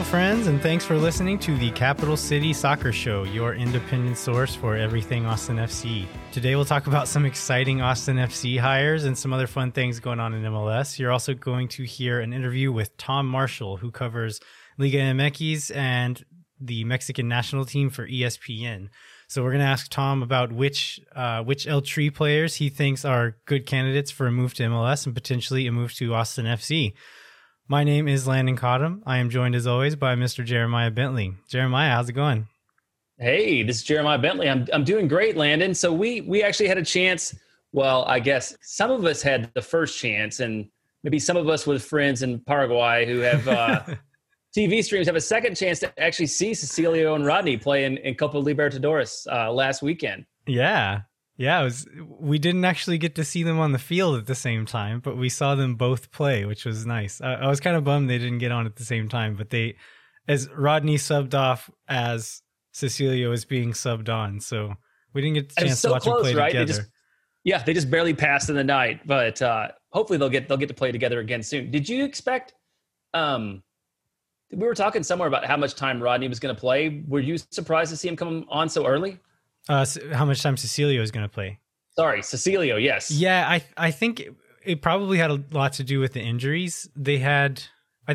Hello, friends, and thanks for listening to the Capital City Soccer Show, your independent source for everything Austin FC. Today, we'll talk about some exciting Austin FC hires and some other fun things going on in MLS. You're also going to hear an interview with Tom Marshall, who covers Liga MX and the Mexican national team for ESPN. So we're going to ask Tom about which El Tri players he thinks are good candidates for a move to MLS and potentially a move to Austin FC. My name is Landon Cottam. I am joined, as always, by Mr. Jeremiah Bentley. Jeremiah, how's it going? Hey, this is Jeremiah Bentley. I'm doing great, Landon. So we actually had a chance. Well, I guess some of us had the first chance, and maybe some of us with friends in Paraguay who have TV streams have a second chance to actually see Cecilio and Rodney play in Copa Libertadores last weekend. Yeah, we didn't actually get to see them on the field at the same time, but we saw them both play, which was nice. I was kind of bummed they didn't get on at the same time, but as Rodney subbed off as Cecilio was being subbed on, so we didn't get the chance to watch them play together. They just barely passed in the night, but hopefully they'll get to play together again soon. Did you expect? We were talking somewhere about how much time Rodney was going to play. Were you surprised to see him come on so early? How much time Cecilio is going to play? Sorry, Cecilio, yes. Yeah, I think it probably had a lot to do with the injuries. They had to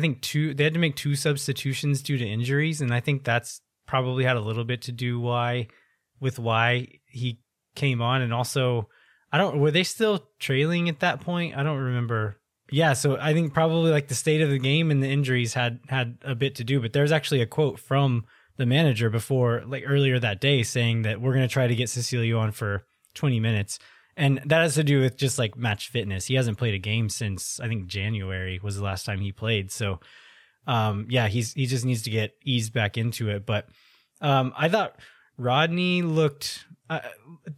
make two substitutions due to injuries, and I think that's probably had a little bit to do why he came on. And also, were they still trailing at that point? I don't remember. Yeah, so I think probably like the state of the game and the injuries had a bit to do, but there's actually a quote from the manager earlier that day saying that we're going to try to get Cecilio on for 20 minutes. And that has to do with just like match fitness. He hasn't played a game since I think January was the last time he played. So he just needs to get eased back into it. But I thought Rodney looked,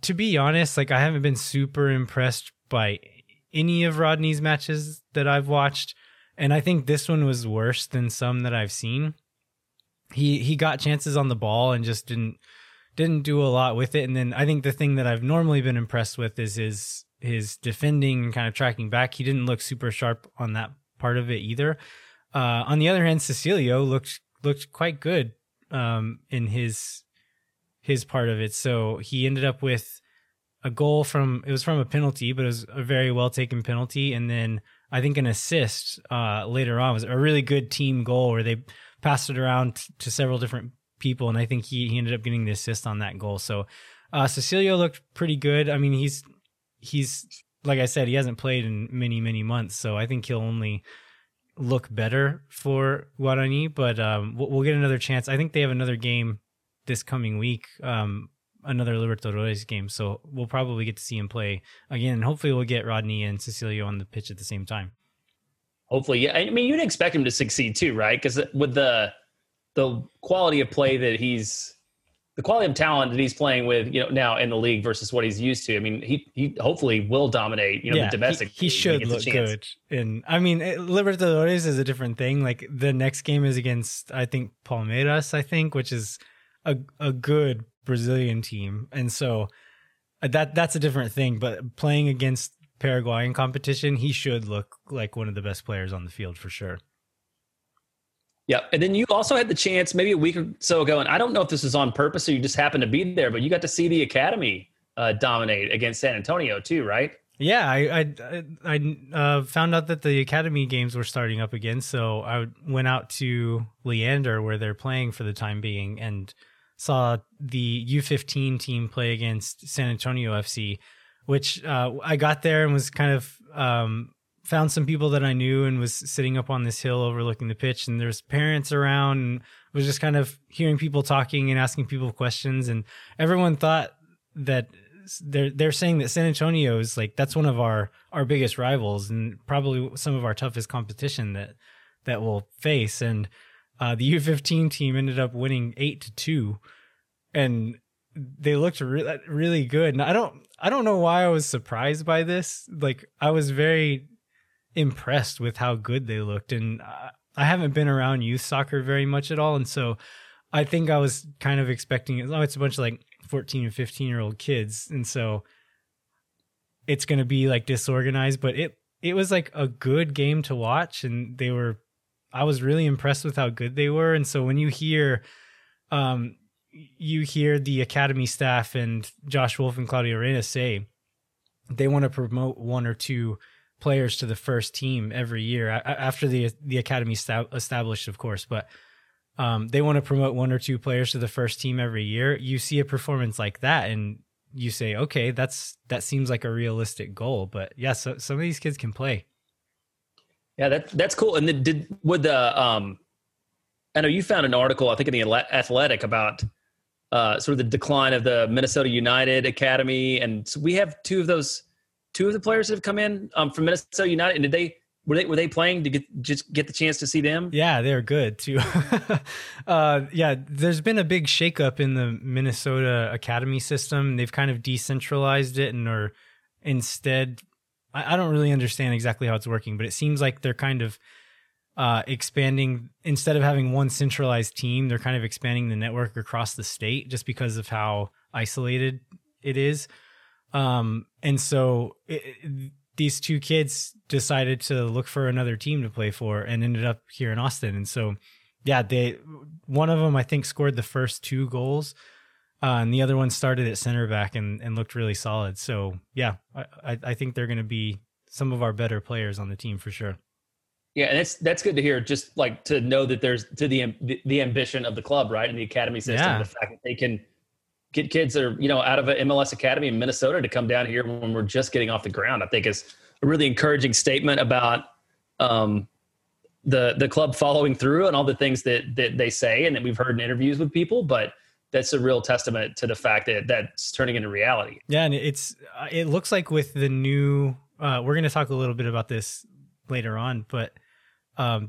to be honest, like I haven't been super impressed by any of Rodney's matches that I've watched. And I think this one was worse than some that I've seen. He got chances on the ball and just didn't do a lot with it. And then I think the thing that I've normally been impressed with is his defending and kind of tracking back. He didn't look super sharp on that part of it either. On the other hand, Cecilio looked quite good in his part of it. So he ended up with a goal from a penalty, but it was a very well taken penalty. And then I think an assist later on was a really good team goal where they passed it around to several different people, and I think he ended up getting the assist on that goal. So Cecilio looked pretty good. I mean, he's like I said, he hasn't played in many, many months, so I think he'll only look better for Guarani, but we'll get another chance. I think they have another game this coming week, another Libertadores game, so we'll probably get to see him play again, and hopefully we'll get Rodney and Cecilio on the pitch at the same time. Hopefully, yeah. I mean, you'd expect him to succeed too, right? Because with the quality of play that the quality of talent that he's playing with, now in the league versus what he's used to. I mean, he hopefully will dominate. The domestic. He should look good. And I mean, Libertadores is a different thing. Like the next game is against, I think, Palmeiras. I think, which is a good Brazilian team, and so that's a different thing. But playing against Paraguayan competition, he should look like one of the best players on the field for sure. Yeah, and then you also had the chance maybe a week or so ago, and I don't know if this was on purpose or you just happened to be there, but you got to see the academy dominate against San Antonio too, right? Yeah, I found out that the academy games were starting up again, so I went out to Leander where they're playing for the time being and saw the U15 team play against San Antonio FC, which I got there and was kind of found some people that I knew and was sitting up on this hill overlooking the pitch, and there's parents around and was just kind of hearing people talking and asking people questions. And everyone thought that they're saying that San Antonio is like, that's one of our biggest rivals and probably some of our toughest competition that we'll face. And the U15 team ended up winning 8-2 and they looked really good. And I don't know why I was surprised by this. Like, I was very impressed with how good they looked. And I haven't been around youth soccer very much at all. And so I think I was kind of expecting, it's a bunch of like 14 and 15-year-old kids. And so it's going to be like disorganized. But it was like a good game to watch. And they were I was really impressed with how good they were. And so when you hear the academy staff and Josh Wolf and Claudio Reyna say they want to promote one or two players to the first team every year after the academy established, of course, but they want to promote one or two players to the first team every year. You see a performance like that and you say, okay, that seems like a realistic goal, but yeah, so some of these kids can play. Yeah, that's cool. And then I know you found an article, I think in the Athletic, about sort of the decline of the Minnesota United Academy. And so we have two of the players that have come in from Minnesota United. And were they playing to get the chance to see them? Yeah, they're good too. Yeah, there's been a big shakeup in the Minnesota Academy system. They've kind of decentralized it and are instead, I don't really understand exactly how it's working, but it seems like they're kind of expanding. Instead of having one centralized team, they're kind of expanding the network across the state just because of how isolated it is. And so these two kids decided to look for another team to play for and ended up here in Austin. And so, yeah, one of them, I think, scored the first two goals. And the other one started at center back and looked really solid. So, yeah, I think they're going to be some of our better players on the team for sure. Yeah, and that's good to hear, just like to know that there's the ambition of the club, right, and the academy system, yeah. The fact that they can get kids that are, out of an MLS academy in Minnesota to come down here when we're just getting off the ground, I think is a really encouraging statement about the club following through and all the things that they say and that we've heard in interviews with people, but that's a real testament to the fact that that's turning into reality. Yeah. And it looks like with the new, we're going to talk a little bit about this later on, but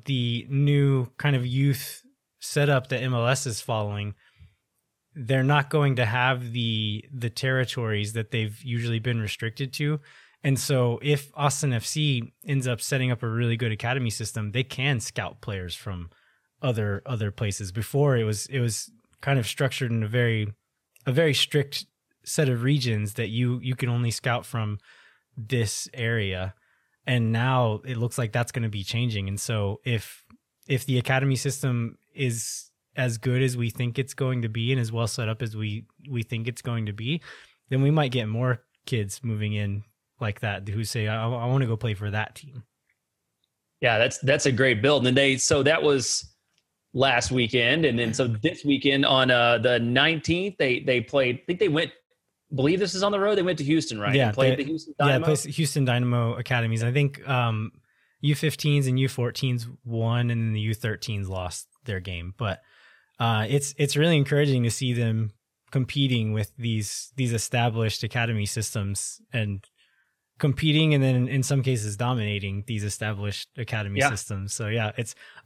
the new kind of youth setup that MLS is following, they're not going to have the territories that they've usually been restricted to. And so if Austin FC ends up setting up a really good academy system, they can scout players from other places. Before it was kind of structured in a very strict set of regions that you can only scout from this area. And now it looks like that's going to be changing. And so if the academy system is as good as we think it's going to be and as well set up as we think it's going to be, then we might get more kids moving in like that who say, I want to go play for that team. Yeah, that's a great build. And so that was last weekend, and then so this weekend on the 19th they played. I think believe this is on the road. They went to Houston, right? Yeah, and played the Houston Dynamo. Yeah, Houston Dynamo Academies. I think U15s and U14s won, and then the U13s lost their game. But it's really encouraging to see them competing with these established academy systems and competing, and then in some cases dominating these established academy systems. So yeah,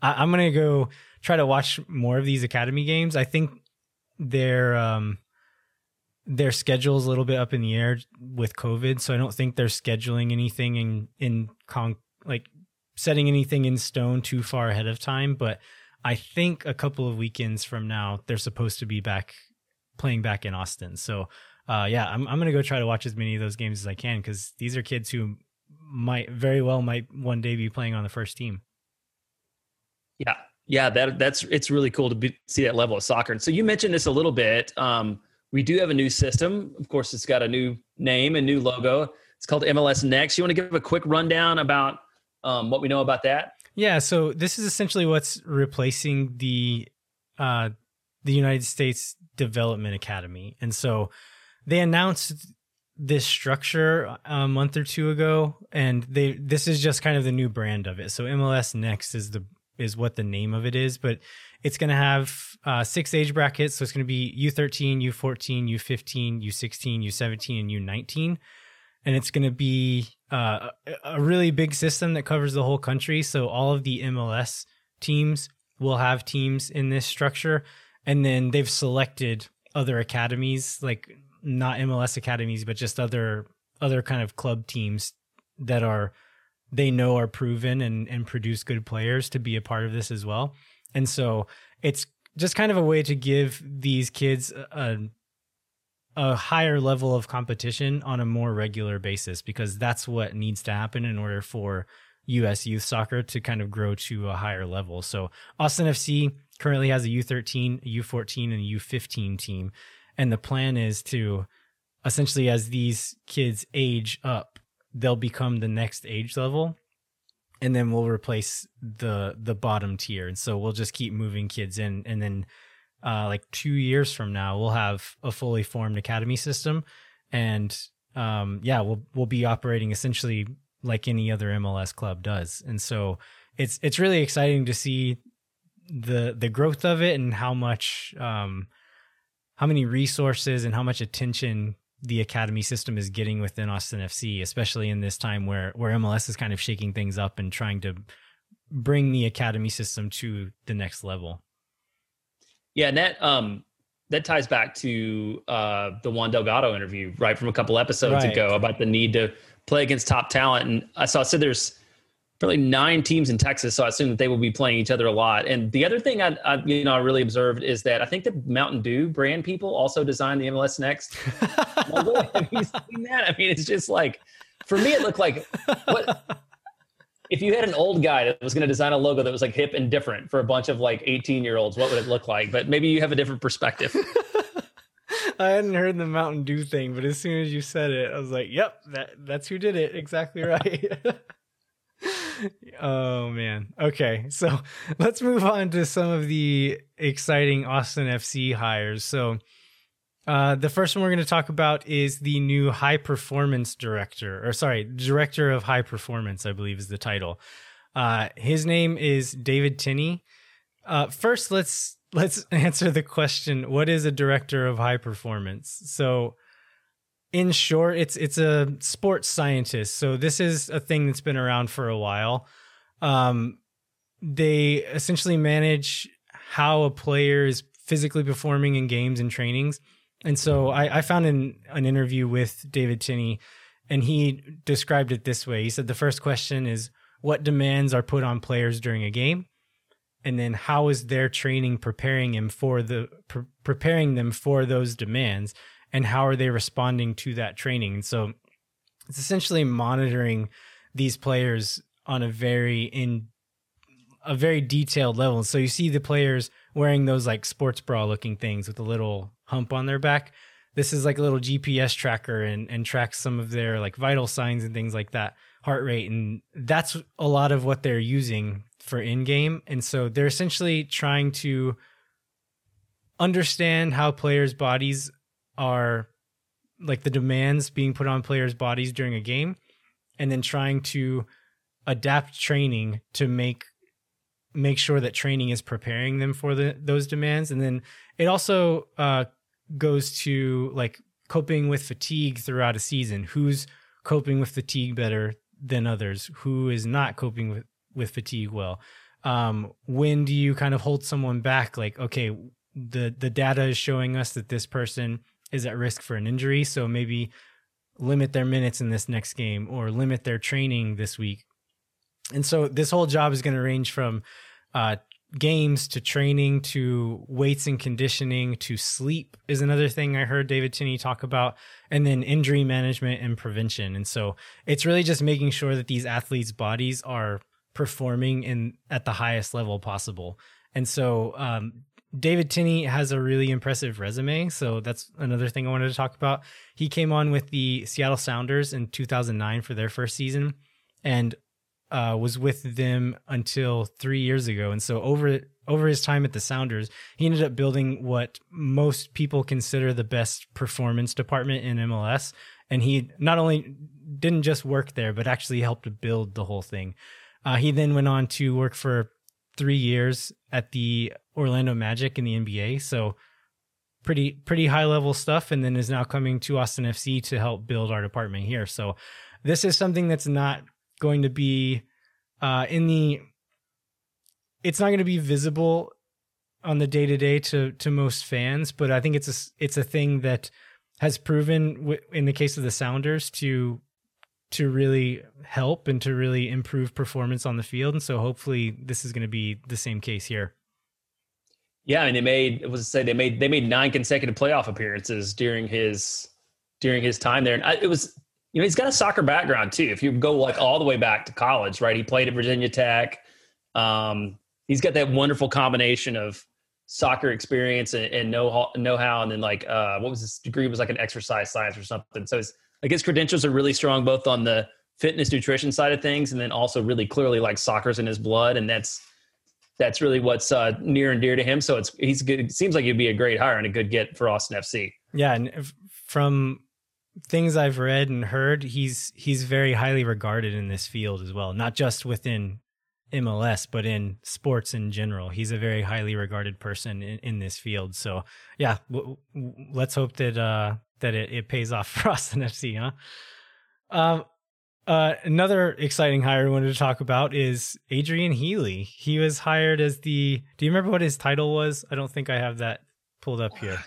I'm gonna go try to watch more of these academy games. I think their schedule's a little bit up in the air with COVID, so I don't think they're scheduling anything like setting anything in stone too far ahead of time. But I think a couple of weekends from now they're supposed to be playing back in Austin. So I'm going to go try to watch as many of those games as I can, because these are kids who might one day be playing on the first team. Yeah. Yeah. It's really cool to see that level of soccer. And so you mentioned this a little bit. We do have a new system. Of course, it's got a new name and new logo. It's called MLS Next. You want to give a quick rundown about what we know about that? Yeah. So this is essentially what's replacing the United States Development Academy. And so they announced this structure a month or two ago, and this is just kind of the new brand of it. So MLS Next is what the name of it is, but it's going to have 6 age brackets. So it's going to be U13, U14, U15, U16, U17, and U19. And it's going to be a really big system that covers the whole country. So all of the MLS teams will have teams in this structure. And then they've selected other academies, like not MLS academies, but just other kind of club teams that they know are proven and produce good players to be a part of this as well. And so it's just kind of a way to give these kids a higher level of competition on a more regular basis, because that's what needs to happen in order for U.S. youth soccer to kind of grow to a higher level. So Austin FC currently has a U13, a U14, and a U15 team. And the plan is to essentially, as these kids age up, they'll become the next age level. And then we'll replace the bottom tier. And so we'll just keep moving kids in. And then like 2 years from now, we'll have a fully formed academy system. And we'll be operating essentially like any other MLS club does. And so it's really exciting to see the growth of it and how much, how many resources and how much attention the academy system is getting within Austin FC, especially in this time where MLS is kind of shaking things up and trying to bring the academy system to the next level. Yeah. And that ties back to the Juan Delgado interview, right, from a couple episodes ago about the need to play against top talent. And I said there's probably 9 teams in Texas, so I assume that they will be playing each other a lot. And the other thing I really observed is that I think the Mountain Dew brand people also designed the MLS Next. Have you seen that? I mean, it's just like, for me, it looked like what if you had an old guy that was going to design a logo that was like hip and different for a bunch of like 18-year-olds, what would it look like? But maybe you have a different perspective. I hadn't heard the Mountain Dew thing, but as soon as you said it, I was like, yep, that's who did it. Exactly right. Oh, man. Okay, so let's move on to some of the exciting Austin FC hires. So the first one we're going to talk about is the new Director of High Performance, I believe is the title. His name is David Tinney. First, let's answer the question, what is a Director of High Performance? So in short, it's a sports scientist. So this is a thing that's been around for a while. They essentially manage how a player is physically performing in games and trainings. And so I found an interview with David Tinney, and he described it this way. He said the first question is, what demands are put on players during a game? And then how is their training preparing them for those demands, and how are they responding to that training? And so it's essentially monitoring these players on a very detailed level. So you see the players wearing those like sports bra looking things with a little hump on their back. This is like a little GPS tracker and tracks some of their like vital signs and things like that, heart rate. And that's a lot of what they're using for in-game. And so they're essentially trying to understand how players' bodies are, like the demands being put on players' bodies during a game, and then trying to adapt training to make sure that training is preparing them for those demands. And then it also goes to like coping with fatigue throughout a season. Who's coping with fatigue better than others? Who is not coping with fatigue well? When do you kind of hold someone back? Like, okay, the data is showing us that this person is at risk for an injury, so maybe limit their minutes in this next game or limit their training this week. And so this whole job is going to range from games to training to weights and conditioning to sleep is another thing I heard David Tinney talk about, and then injury management and prevention. And so it's really just making sure that these athletes' bodies are performing at the highest level possible. And so David Tinney has a really impressive resume, so that's another thing I wanted to talk about. He came on with the Seattle Sounders in 2009 for their first season and was with them until 3 years ago. And so over his time at the Sounders, he ended up building what most people consider the best performance department in MLS. And he not only didn't just work there, but actually helped to build the whole thing. He then went on to work for 3 years at the Orlando Magic in the NBA. So pretty high level stuff. And then is now coming to Austin FC to help build our department here. So this is something that's not going to be it's not going to be visible on the day to day to most fans, but I think it's a thing that has proven in the case of the Sounders to really help and to really improve performance on the field. And so hopefully this is going to be the same case here. Yeah. And they made 9 consecutive playoff appearances during his time there. And it was you know, he's got a soccer background too. If you go like all the way back to college, right? He played at Virginia Tech. He's got that wonderful combination of soccer experience and know-how. And then like, what was his degree? It was like an exercise science or something. So it's like his credentials are really strong, both on the fitness nutrition side of things. And then also really clearly like soccer's in his blood. And that's really what's near and dear to him. So he's good. It seems like he'd be a great hire and a good get for Austin FC. Yeah. And from things I've read and heard, he's very highly regarded in this field as well. Not just within MLS, but in sports in general. He's a very highly regarded person in this field. So yeah, let's hope that it pays off for Austin FC, huh? Another exciting hire I wanted to talk about is Adrian Healy. He was hired as do you remember what his title was? I don't think I have that pulled up here.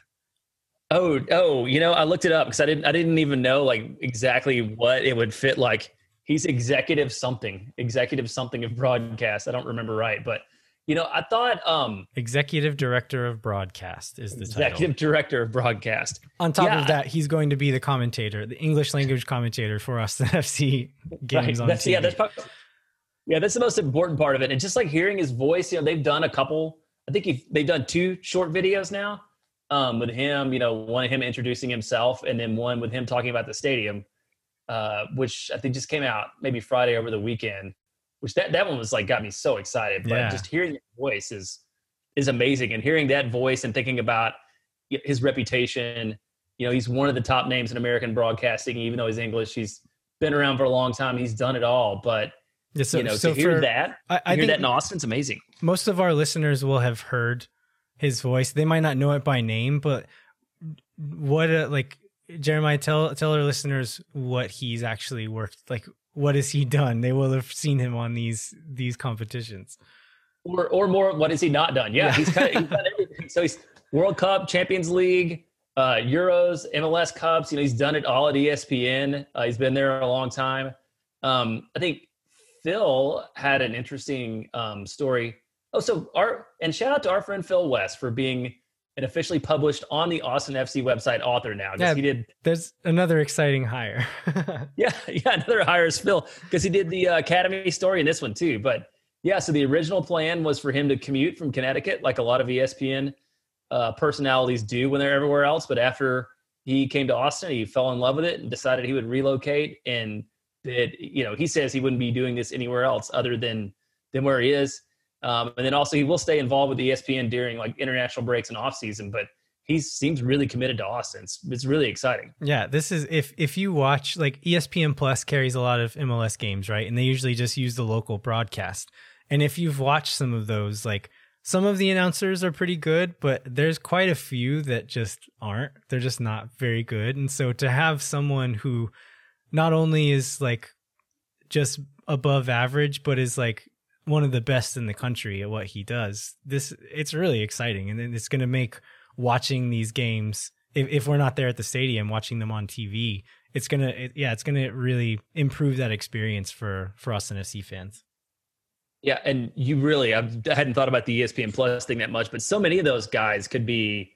Oh, you know, I looked it up because I didn't even know like exactly what it would fit. Like he's executive something of broadcast. I don't remember right, but you know, I thought executive director of broadcast is the title. Executive director of broadcast. On top of that, he's going to be the commentator, the English language commentator for Austin FC games on TV. That's the most important part of it. And just like hearing his voice, you know, they've done a couple. I think they've done two short videos now with him. You know, one of him introducing himself, and then one with him talking about the stadium, which I think just came out maybe Friday over the weekend. Which that one was like got me so excited, but just hearing his voice is amazing, and hearing that voice and thinking about his reputation. You know, he's one of the top names in American broadcasting, even though he's English. He's been around for a long time. He's done it all, but to hear that in Austin's amazing. Most of our listeners will have heard his voice. They might not know it by name, but Jeremiah, tell our listeners what he's actually worked like. What has he done? They will have seen him on these competitions, or more. What has he not done? Yeah. He's done everything. So he's World Cup, Champions League, Euros, MLS Cups. You know, he's done it all at ESPN. He's been there a long time. I think Phil had an interesting story. Oh, so shout out to our friend Phil West for being an officially published on the Austin FC website author now. Yeah, he did. There's another exciting hire. yeah, another hire is Phil, because he did the Academy story in this one too. But yeah, so the original plan was for him to commute from Connecticut, like a lot of ESPN personalities do when they're everywhere else. But after he came to Austin, he fell in love with it and decided he would relocate. And that, you know, he says he wouldn't be doing this anywhere else other than where he is. And then also he will stay involved with ESPN during like international breaks and off season, but he seems really committed to Austin. It's really exciting. Yeah. This is, if you watch like ESPN Plus carries a lot of MLS games, right? And they usually just use the local broadcast. And if you've watched some of those, like some of the announcers are pretty good, but there's quite a few that just aren't, they're just not very good. And so to have someone who not only is like just above average, but is like one of the best in the country at what he does. It's really exciting. And it's going to make watching these games, if we're not there at the stadium, watching them on TV, it's going to really improve that experience for Austin FC fans. Yeah. And I hadn't thought about the ESPN Plus thing that much, but so many of those guys could be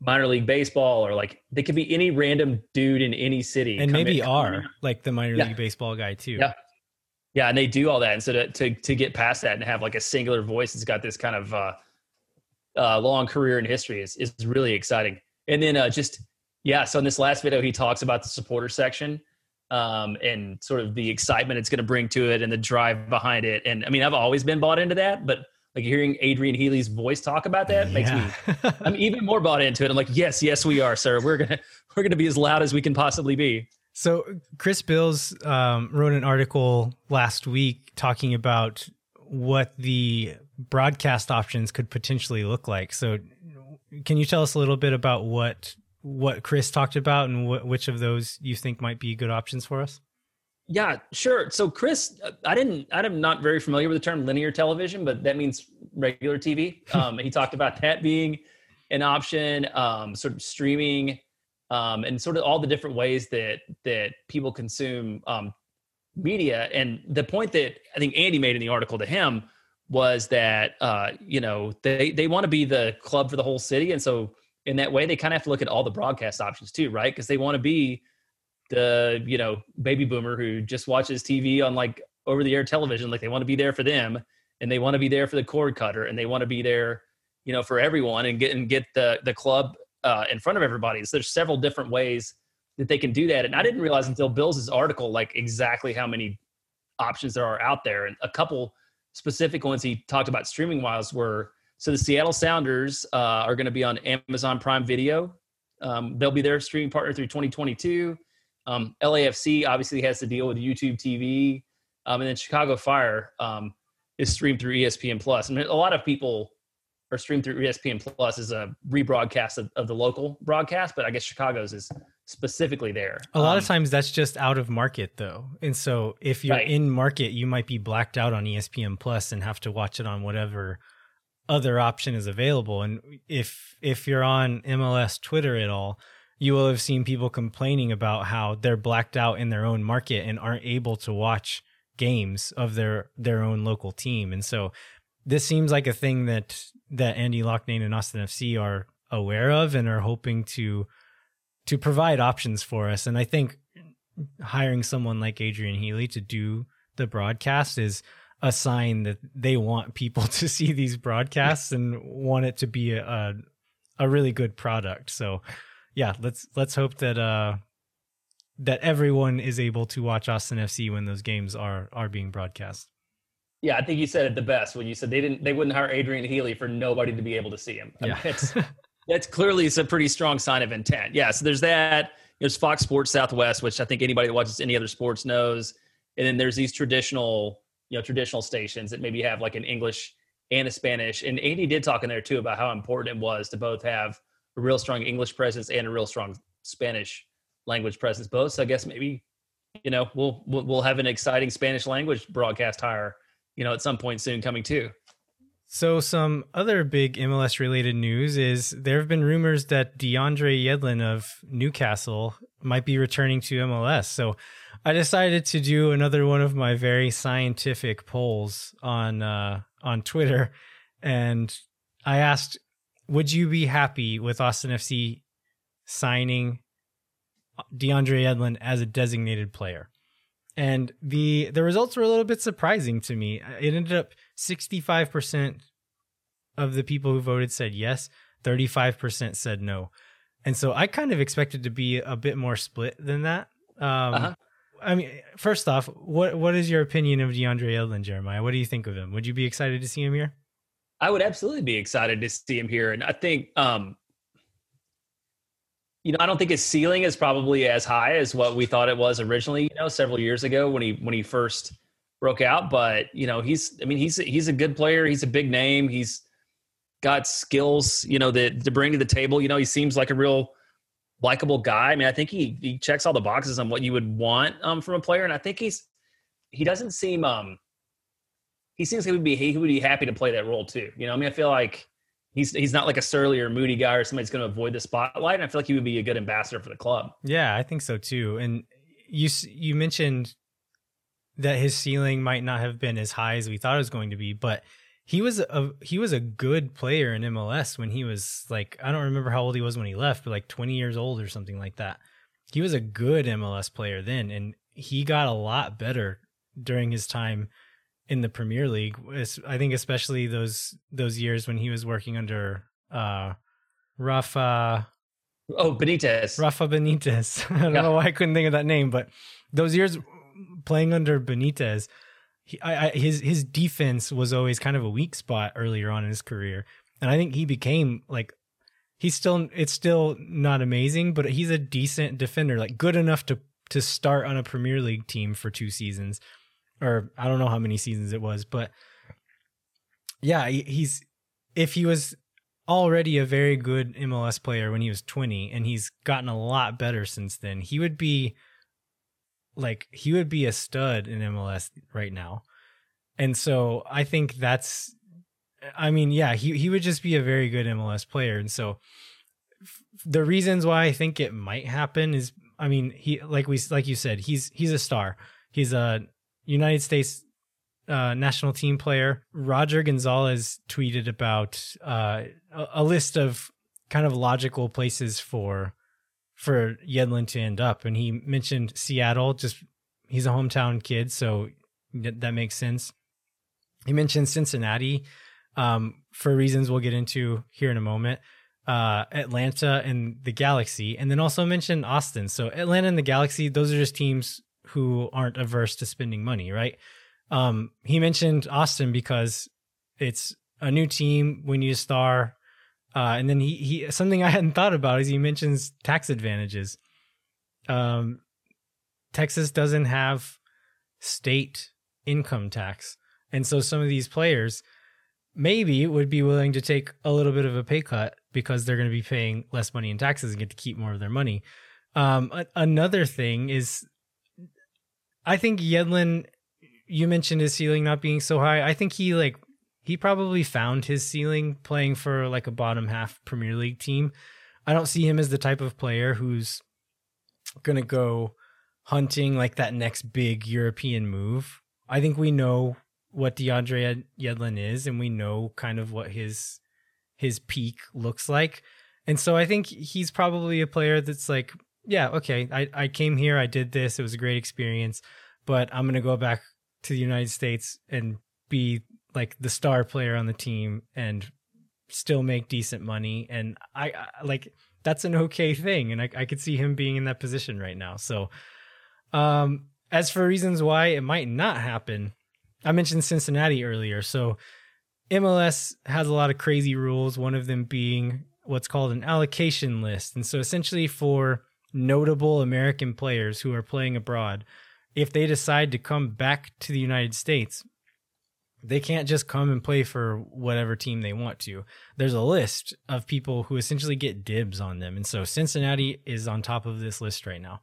minor league baseball, or like they could be any random dude in any city. And maybe are like the minor league baseball guy too. Yeah. Yeah, and they do all that. And so to get past that and have like a singular voice that's got this kind of long career in history is really exciting. And then so in this last video, he talks about the supporter section and sort of the excitement it's going to bring to it and the drive behind it. And I mean, I've always been bought into that, but like hearing Adrian Healy's voice talk about that makes me I'm even more bought into it. I'm like, yes, we are, sir. We're gonna be as loud as we can possibly be. So Chris Bills wrote an article last week talking about what the broadcast options could potentially look like. So can you tell us a little bit about what Chris talked about and which of those you think might be good options for us? Yeah, sure. So Chris, I'm not very familiar with the term linear television, but that means regular TV. He talked about that being an option, sort of streaming, and sort of all the different ways that people consume media. And the point that I think Andy made in the article to him was that, you know, they want to be the club for the whole city. And so in that way, they kind of have to look at all the broadcast options too, right? Because they want to be the, you know, baby boomer who just watches TV on like over the air television. Like they want to be there for them, and they want to be there for the cord cutter, and they want to be there, you know, for everyone, and get the club in front of everybody. So there's several different ways that they can do that. And I didn't realize until Bill's article, like exactly how many options there are out there. And a couple specific ones he talked about streaming wise were, so the Seattle Sounders are going to be on Amazon Prime Video. They'll be their streaming partner through 2022. LAFC obviously has to deal with YouTube TV. And then Chicago Fire is streamed through ESPN Plus. I mean, a lot of people are streamed through ESPN Plus as a rebroadcast of the local broadcast, but I guess Chicago's is specifically there. A lot of times that's just out of market though. And so if you're in market, you might be blacked out on ESPN Plus and have to watch it on whatever other option is available. And if you're on MLS Twitter at all, you will have seen people complaining about how they're blacked out in their own market and aren't able to watch games of their own local team. And so this seems like a thing that Andy Lochnain and Austin FC are aware of and are hoping to provide options for us. And I think hiring someone like Adrian Healy to do the broadcast is a sign that they want people to see these broadcasts and want it to be a really good product. So yeah, let's hope that that everyone is able to watch Austin FC when those games are being broadcast. Yeah, I think you said it the best when you said they wouldn't hire Adrian Healy for nobody to be able to see him. Yeah. I mean, that's clearly it's a pretty strong sign of intent. Yeah, so there's that. There's Fox Sports Southwest, which I think anybody that watches any other sports knows. And then there's these traditional stations that maybe have like an English and a Spanish. And Andy did talk in there too about how important it was to both have a real strong English presence and a real strong Spanish language presence both. So I guess maybe, you know, we'll have an exciting Spanish language broadcast hire, you know, at some point soon coming too. So some other big MLS related news is there have been rumors that DeAndre Yedlin of Newcastle might be returning to MLS. So I decided to do another one of my very scientific polls on Twitter, and I asked, would you be happy with Austin FC signing DeAndre Yedlin as a designated player? And the results were a little bit surprising to me. It ended up 65% of the people who voted said yes, 35% said no. And so I kind of expected to be a bit more split than that. I mean, first off, what is your opinion of DeAndre Yedlin, Jeremiah? What do you think of him? Would you be excited to see him here? I would absolutely be excited to see him here. And I think, you know, I don't think his ceiling is probably as high as what we thought it was originally, you know, several years ago when he first broke out. But, you know, he's a good player. He's a big name. He's got skills, you know, that to bring to the table. You know, he seems like a real likable guy. I mean, I think he checks all the boxes on what you would want from a player. And I think he seems like he would be happy to play that role too. You know, I mean, I feel like he's not like a surly or moody guy or somebody that's going to avoid the spotlight. And I feel like he would be a good ambassador for the club. Yeah, I think so too. And you mentioned that his ceiling might not have been as high as we thought it was going to be, but he was a good player in MLS when he was like, I don't remember how old he was when he left, but like 20 years old or something like that. He was a good MLS player then, and he got a lot better during his time in the Premier League. I think especially those years when he was working under Rafa Benitez. I don't know why I couldn't think of that name, but those years playing under Benitez, his defense was always kind of a weak spot earlier on in his career. And I think he became like, it's still not amazing, but he's a decent defender, like good enough to start on a Premier League team for 2 seasons, or I don't know how many seasons it was, but yeah, if he was already a very good MLS player when he was 20 and he's gotten a lot better since then, he would be a stud in MLS right now. And so I think he would just be a very good MLS player. And so the reasons why I think it might happen is, I mean, like you said, he's a star. He's a United States national team player. Roger Gonzalez tweeted about a list of kind of logical places for for Yedlin to end up. And he mentioned Seattle, just he's a hometown kid, so that makes sense. He mentioned Cincinnati for reasons we'll get into here in a moment, Atlanta and the Galaxy, and then also mentioned Austin. So Atlanta and the Galaxy, those are just teams who aren't averse to spending money, right? He mentioned Austin because it's a new team, we need a star. And then he something I hadn't thought about is he mentions tax advantages. Texas doesn't have state income tax. And so some of these players maybe would be willing to take a little bit of a pay cut because they're going to be paying less money in taxes and get to keep more of their money. Another thing is, I think Yedlin, you mentioned his ceiling not being so high. I think he probably found his ceiling playing for like a bottom half Premier League team. I don't see him as the type of player who's going to go hunting like that next big European move. I think we know what DeAndre Yedlin is, and we know kind of what his peak looks like. And so I think he's probably a player that's like, yeah, okay, I came here, I did this, it was a great experience, but I'm going to go back to the United States and be like the star player on the team and still make decent money. And I like, that's an okay thing. And I could see him being in that position right now. So as for reasons why it might not happen, I mentioned Cincinnati earlier. So MLS has a lot of crazy rules. One of them being what's called an allocation list. And so essentially for notable American players who are playing abroad, if they decide to come back to the United States, they can't just come and play for whatever team they want to. There's a list of people who essentially get dibs on them. And so Cincinnati is on top of this list right now.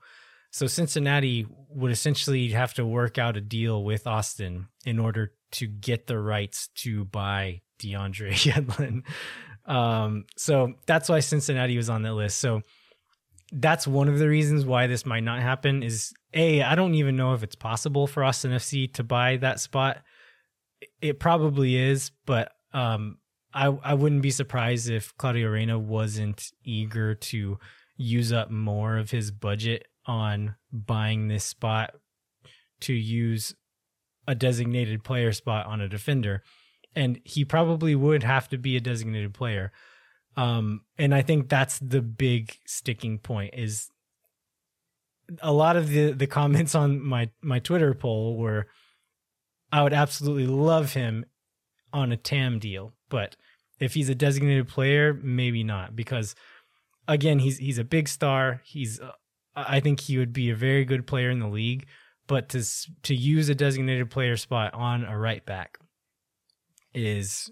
So Cincinnati would essentially have to work out a deal with Austin in order to get the rights to buy DeAndre Yedlin. So that's why Cincinnati was on that list. So that's one of the reasons why this might not happen is, A, I don't even know if it's possible for Austin FC to buy that spot. It probably is, but I wouldn't be surprised if Claudio Reyna wasn't eager to use up more of his budget on buying this spot to use a designated player spot on a defender. And he probably would have to be a designated player. And I think that's the big sticking point is a lot of the comments on my Twitter poll were, I would absolutely love him on a TAM deal, but if he's a designated player, maybe not, because again, he's a big star. I think he would be a very good player in the league, but to use a designated player spot on a right back is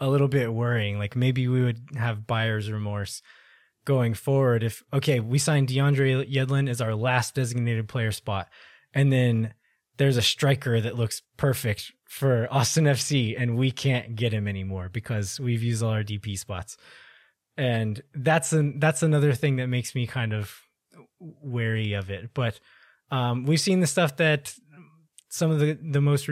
a little bit worrying. Like maybe we would have buyer's remorse going forward if, okay, we signed DeAndre Yedlin as our last designated player spot, and then there's a striker that looks perfect for Austin FC and we can't get him anymore because we've used all our DP spots. And that's another thing that makes me kind of wary of it. But we've seen the stuff that some of the most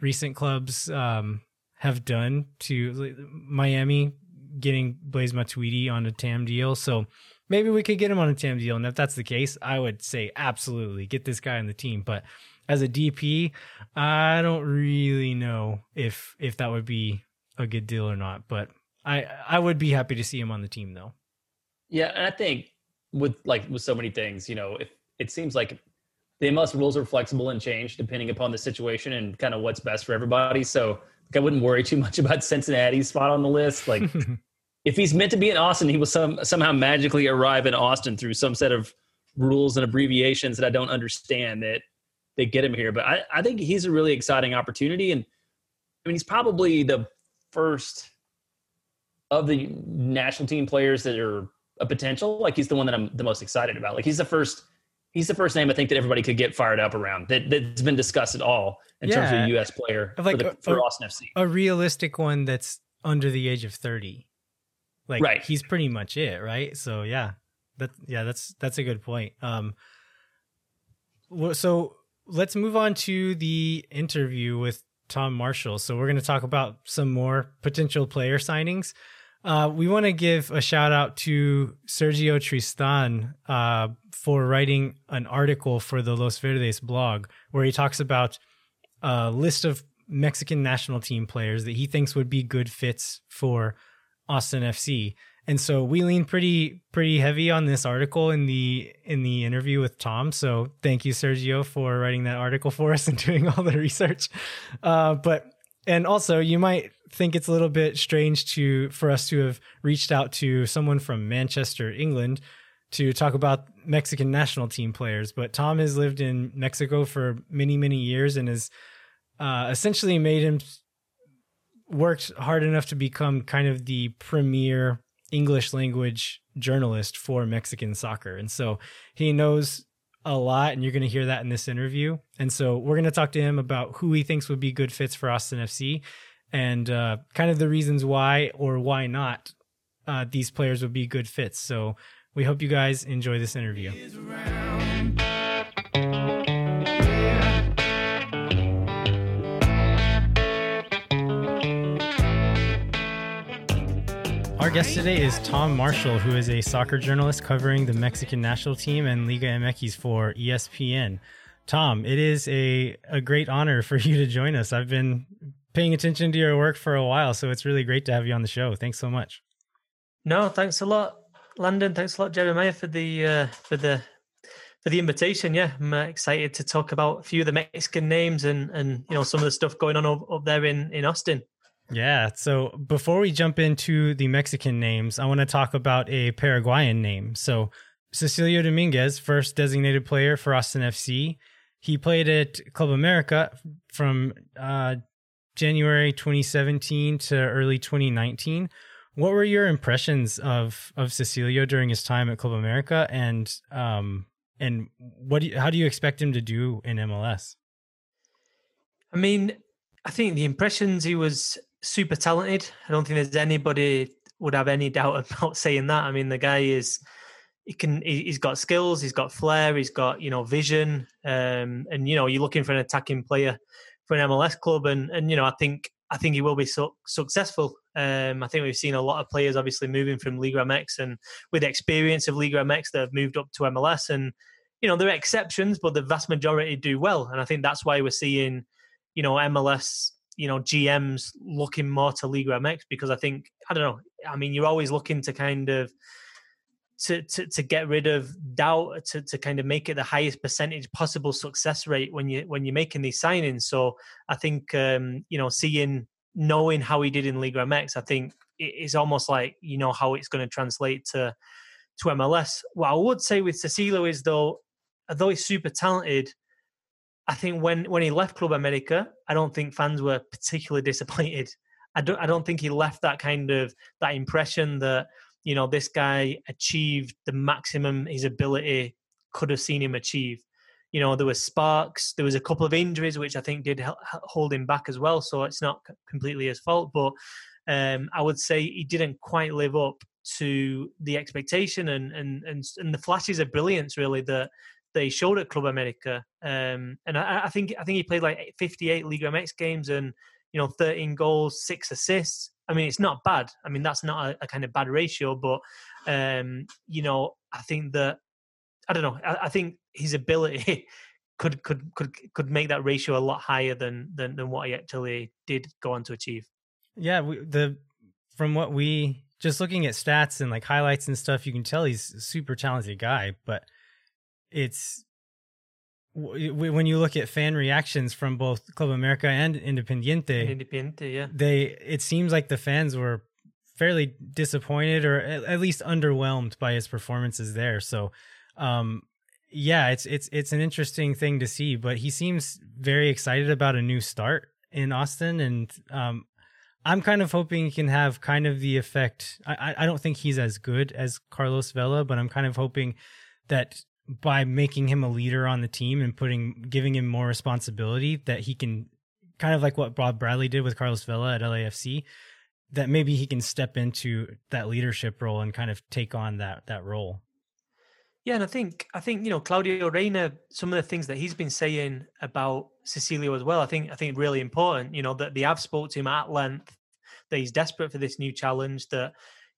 recent clubs have done to like, Miami getting Blaise Matuidi on a TAM deal. So maybe we could get him on a TAM deal. And if that's the case, I would say absolutely get this guy on the team. But as a DP, I don't really know if that would be a good deal or not, but I would be happy to see him on the team though. Yeah, and I think with so many things, you know, if it seems like the MLS rules are flexible and change depending upon the situation and kind of what's best for everybody. So like, I wouldn't worry too much about Cincinnati's spot on the list. Like if he's meant to be in Austin, he will somehow magically arrive in Austin through some set of rules and abbreviations that I don't understand that they get him here. But I think he's a really exciting opportunity. And I mean, he's probably the first of the national team players that are a potential. Like he's the one that I'm the most excited about. Like he's the first name I think that everybody could get fired up around that's been discussed at all in terms of a US player like for Austin FC. A realistic one that's under the age of 30. Like right. He's pretty much it. Right. So yeah, that's a good point. So, let's move on to the interview with Tom Marshall. So we're going to talk about some more potential player signings. We want to give a shout out to Sergio Tristan for writing an article for the Los Verdes blog where he talks about a list of Mexican national team players that he thinks would be good fits for Austin FC. And so we lean pretty heavy on this article in the interview with Tom. So thank you, Sergio, for writing that article for us and doing all the research. And also, you might think it's a little bit strange for us to have reached out to someone from Manchester, England, to talk about Mexican national team players. But Tom has lived in Mexico for many, many years and has essentially worked hard enough to become kind of the premier English language journalist for Mexican soccer. And so he knows a lot, and you're going to hear that in this interview. And so we're going to talk to him about who he thinks would be good fits for Austin FC and kind of the reasons why or why not these players would be good fits. So we hope you guys enjoy this interview. Our guest today is Tom Marshall, who is a soccer journalist covering the Mexican national team and Liga MX for ESPN. Tom, it is a great honor for you to join us. I've been paying attention to your work for a while, so it's really great to have you on the show. Thanks so much. No, thanks a lot, Landon. Thanks a lot, Jeremiah, for the invitation. Yeah, I'm excited to talk about a few of the Mexican names and you know, some of the stuff going on up there in Austin. Yeah. So before we jump into the Mexican names, I want to talk about a Paraguayan name. So Cecilio Dominguez, first designated player for Austin FC. He played at Club America from January 2017 to early 2019. What were your impressions of Cecilio during his time at Club America, and how do you expect him to do in MLS? I mean, I think the impressions, he was super talented. I don't think there's anybody would have any doubt about saying that. I mean, the guy he's got skills, he's got flair, he's got, you know, vision, and you know, you're looking for an attacking player for an MLS club, and you know, I think he will be successful. I think we've seen a lot of players obviously moving from Liga MX and with experience of Liga MX that have moved up to MLS, and you know, there are exceptions, but the vast majority do well, and I think that's why we're seeing, you know, MLS, you know, GMs looking more to Liga MX, because I think, I don't know, I mean, you're always looking to kind of to get rid of doubt, to kind of make it the highest percentage possible success rate when you're making these signings. So I think, you know, knowing how he did in Liga MX, I think it's almost like, you know, how it's going to translate to MLS. What I would say with Cecilio is, although he's super talented, I think when he left Club America, I don't think fans were particularly disappointed. I don't think he left that kind of that impression that, you know, this guy achieved the maximum his ability could have seen him achieve. You know, there were sparks, there was a couple of injuries which I think did hold him back as well. So it's not completely his fault, but I would say he didn't quite live up to the expectation and the flashes of brilliance really that they showed at Club America. And I think he played like 58 Liga MX games and, you know, 13 goals, 6 assists. I mean, it's not bad. I mean, that's not a kind of bad ratio, but, you know, I think that, I don't know, I think his ability could make that ratio a lot higher than what he actually did go on to achieve. Yeah. From what we, just looking at stats and like highlights and stuff, you can tell he's a super talented guy, but it's when you look at fan reactions from both Club America and Independiente, yeah, it seems like the fans were fairly disappointed or at least underwhelmed by his performances there. So, yeah, it's an interesting thing to see, but he seems very excited about a new start in Austin, and I'm kind of hoping he can have kind of the effect. I don't think he's as good as Carlos Vela, but I'm kind of hoping that by making him a leader on the team and giving him more responsibility, that he can kind of like what Bob Bradley did with Carlos Vela at LAFC, that maybe he can step into that leadership role and kind of take on that role. Yeah. And I think, you know, Claudio Reyna, some of the things that he's been saying about Cecilio as well, I think really important, you know, that they have spoke to him at length, that he's desperate for this new challenge, that,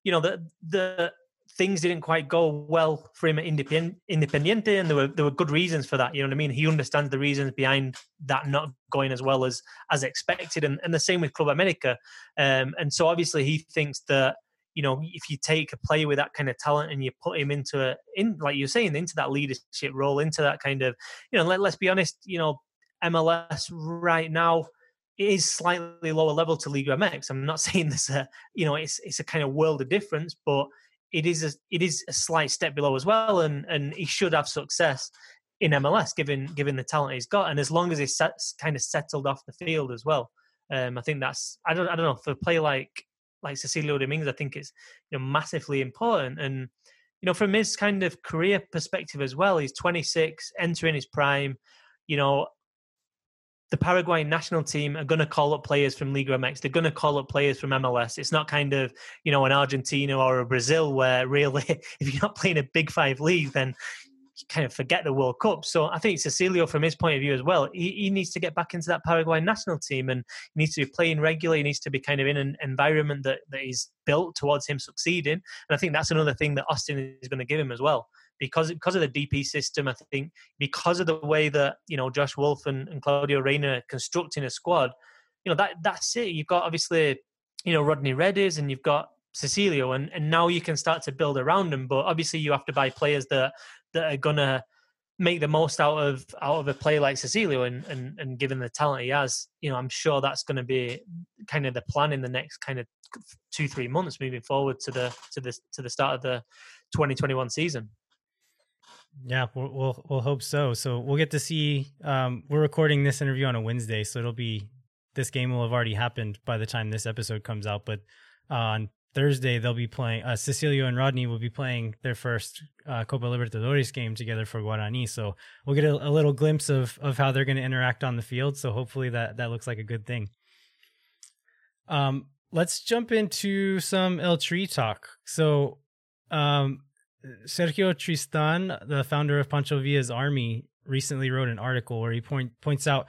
you know, the things didn't quite go well for him at Independiente, and there were good reasons for that. You know what I mean? He understands the reasons behind that not going as well as expected, and the same with Club America. And so obviously he thinks that, you know, if you take a player with that kind of talent and you put him into like you're saying, into that leadership role, into that kind of, you know, let's be honest, you know, MLS right now, it is slightly lower level to Liga MX. I'm not saying this, you know, it's a kind of world of difference, but it is a slight step below as well. And he should have success in MLS given the talent he's got. And as long as he's kind of settled off the field as well, I think that's, I don't know, for a player like Cecilio Dominguez, I think it's, you know, massively important. And, you know, from his kind of career perspective as well, he's 26, entering his prime. You know, the Paraguayan national team are going to call up players from Liga MX. They're going to call up players from MLS. It's not kind of, you know, an Argentina or a Brazil where really, if you're not playing a Big Five league, then you kind of forget the World Cup. So I think Cecilio, from his point of view as well, he needs to get back into that Paraguayan national team, and he needs to be playing regularly. He needs to be kind of in an environment that is built towards him succeeding. And I think that's another thing that Austin is going to give him as well. Because of the DP system, I think, because of the way that, you know, Josh Wolf and Claudio Reyna are constructing a squad, you know, that's it. You've got, obviously, you know, Rodney Redes, and you've got Cecilio, and now you can start to build around them. But obviously you have to buy players that are going to make the most out of a player like Cecilio, and given the talent he has, you know, I'm sure that's going to be kind of the plan in the next kind of 2-3 months moving forward to the start of the 2021 season. Yeah, we'll hope so. So we'll get to see. We're recording this interview on a Wednesday, so this game will have already happened by the time this episode comes out. But on Thursday, they'll be playing. Cecilio and Rodney will be playing their first Copa Libertadores game together for Guarani. So we'll get a little glimpse of how they're going to interact on the field. So hopefully that looks like a good thing. Let's jump into some El Tri talk. So, Sergio Tristan, the founder of Pancho Villa's Army, recently wrote an article where he points out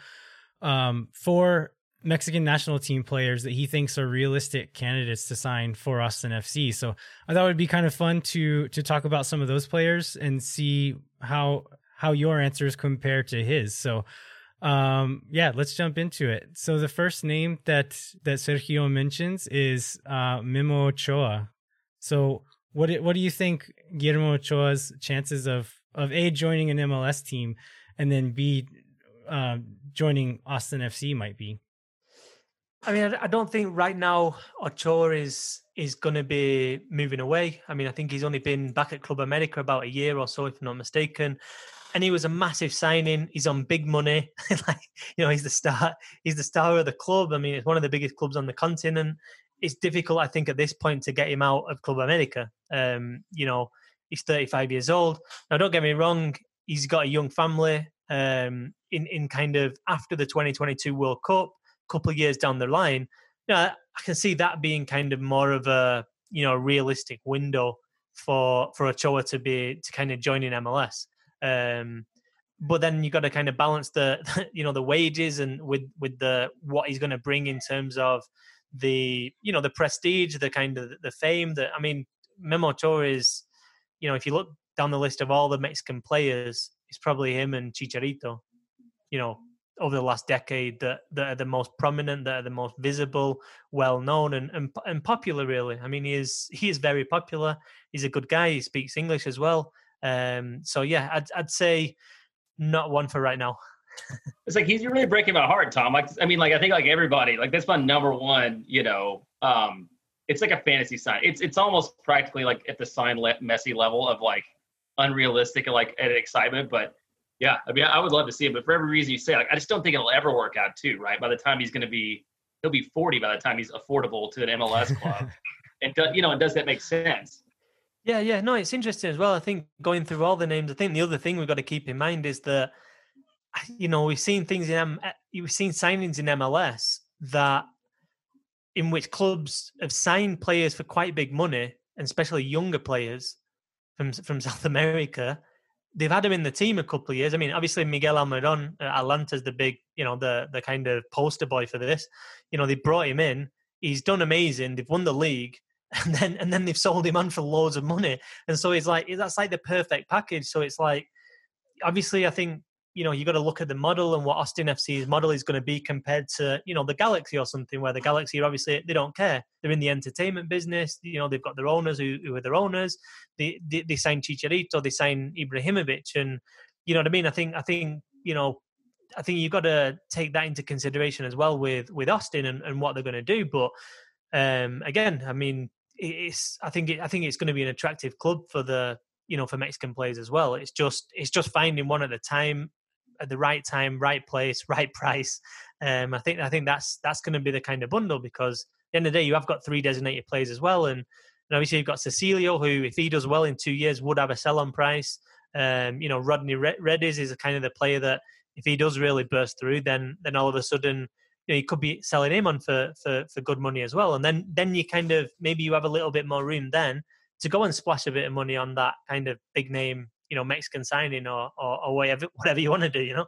4 Mexican national team players that he thinks are realistic candidates to sign for Austin FC. So I thought it would be kind of fun to talk about some of those players and see how your answers compare to his. So yeah, let's jump into it. So the first name that Sergio mentions is Memo Ochoa. So what do you think Guillermo Ochoa's chances of A, joining an MLS team, and then B, joining Austin FC might be? I mean, I don't think right now Ochoa is going to be moving away. I mean, I think he's only been back at Club America about a year or so, if I'm not mistaken. And he was a massive signing. He's on big money. Like, you know, he's the star of the club. I mean, it's one of the biggest clubs on the continent. It's difficult, I think, at this point to get him out of Club America. You know, he's 35 years old. Now, don't get me wrong, he's got a young family. In kind of after the 2022 World Cup, a couple of years down the line, you know, I can see that being kind of more of a, you know, realistic window for Ochoa to kind of join in MLS. But then you got to kind of balance the, you know, the wages and with the what he's going to bring in terms of the, you know, the prestige, the kind of the fame. That, I mean, Memo Ochoa is, you know, if you look down the list of all the Mexican players, it's probably him and Chicharito, you know, over the last decade that are the most prominent, that are the most visible, well known, and popular, really. I mean, he is very popular. He's a good guy. He speaks English as well. So yeah, I'd say not one for right now. It's like, you're really breaking my heart, Tom. Like, I mean, like, I think, like, everybody, like, that's my number one, you know, it's like a fantasy sign. It's almost practically like at the sign Messi level of like unrealistic and like at excitement. But yeah, I mean, I would love to see it, but for every reason you say, like, I just don't think it'll ever work out too, right? By the time he'll be 40 by the time he's affordable to an MLS club. And, you know, and does that make sense? Yeah. No, it's interesting as well. I think going through all the names, I think the other thing we've got to keep in mind is that, you know, we've seen signings in MLS that in which clubs have signed players for quite big money, and especially younger players from South America. They've had them in the team a couple of years. I mean, obviously Miguel Almirón, Atlanta's the big, you know, the kind of poster boy for this. You know, they brought him in. He's done amazing. They've won the league. and then they've sold him on for loads of money. And so it's like, that's like the perfect package. So it's like, obviously, I think, you know, you got to look at the model and what Austin FC's model is going to be compared to, you know, the Galaxy or something, where the Galaxy are obviously, they don't care. They're in the entertainment business. You know, they've got their owners who are their owners. They sign Chicharito, they sign Ibrahimovic, and you know what I mean. I think you know, I think you've got to take that into consideration as well with Austin and what they're going to do. But again, I mean, I think it's going to be an attractive club for the, you know, for Mexican players as well. It's just finding one at a time, at the right time, right place, right price. I think that's going to be the kind of bundle, because at the end of the day, you have got 3 designated players as well, and obviously you've got Cecilio, who, if he does well in 2 years, would have a sell-on price. You know, Rodney Redis is kind of the player that, if he does really burst through, then all of a sudden, you know, you could be selling him on for good money as well. And then you kind of, maybe you have a little bit more room then to go and splash a bit of money on that kind of big name, you know, Mexican signing or whatever you want to do, you know?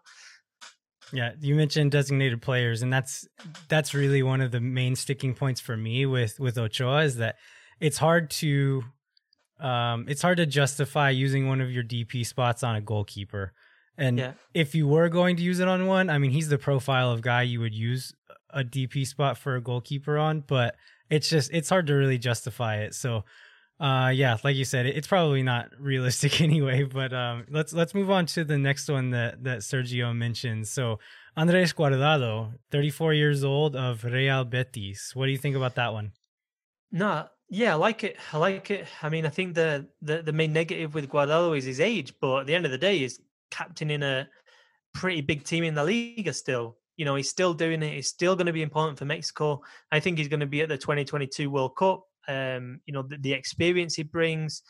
Yeah. You mentioned designated players, and that's really one of the main sticking points for me with Ochoa, is that it's hard to justify using one of your DP spots on a goalkeeper. And yeah, if you were going to use it on one, I mean, he's the profile of guy you would use a DP spot for a goalkeeper on, but it's hard to really justify it. So, yeah, like you said, it's probably not realistic anyway, but let's move on to the next one that Sergio mentioned. So Andres Guardado, 34 years old, of Real Betis. What do you think about that one? No, yeah, I like it. I mean, I think the main negative with Guardado is his age, but at the end of the day, he's captaining a pretty big team in the Liga still. You know, he's still doing it. He's still going to be important for Mexico. I think he's going to be at the 2022 World Cup. You know, the experience he brings,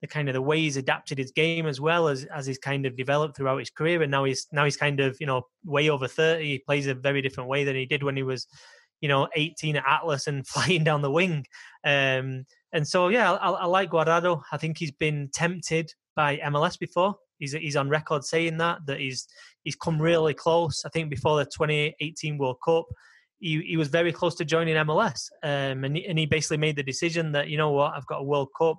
the kind of the way he's adapted his game, as well as he's kind of developed throughout his career. And now he's kind of, you know, way over 30. He plays a very different way than he did when he was, you know, 18 at Atlas and flying down the wing. And so, yeah, I like Guardado. I think he's been tempted by MLS before. He's on record saying that he's come really close. I think before the 2018 World Cup, he was very close to joining MLS, and he basically made the decision that, you know what, I've got a World Cup,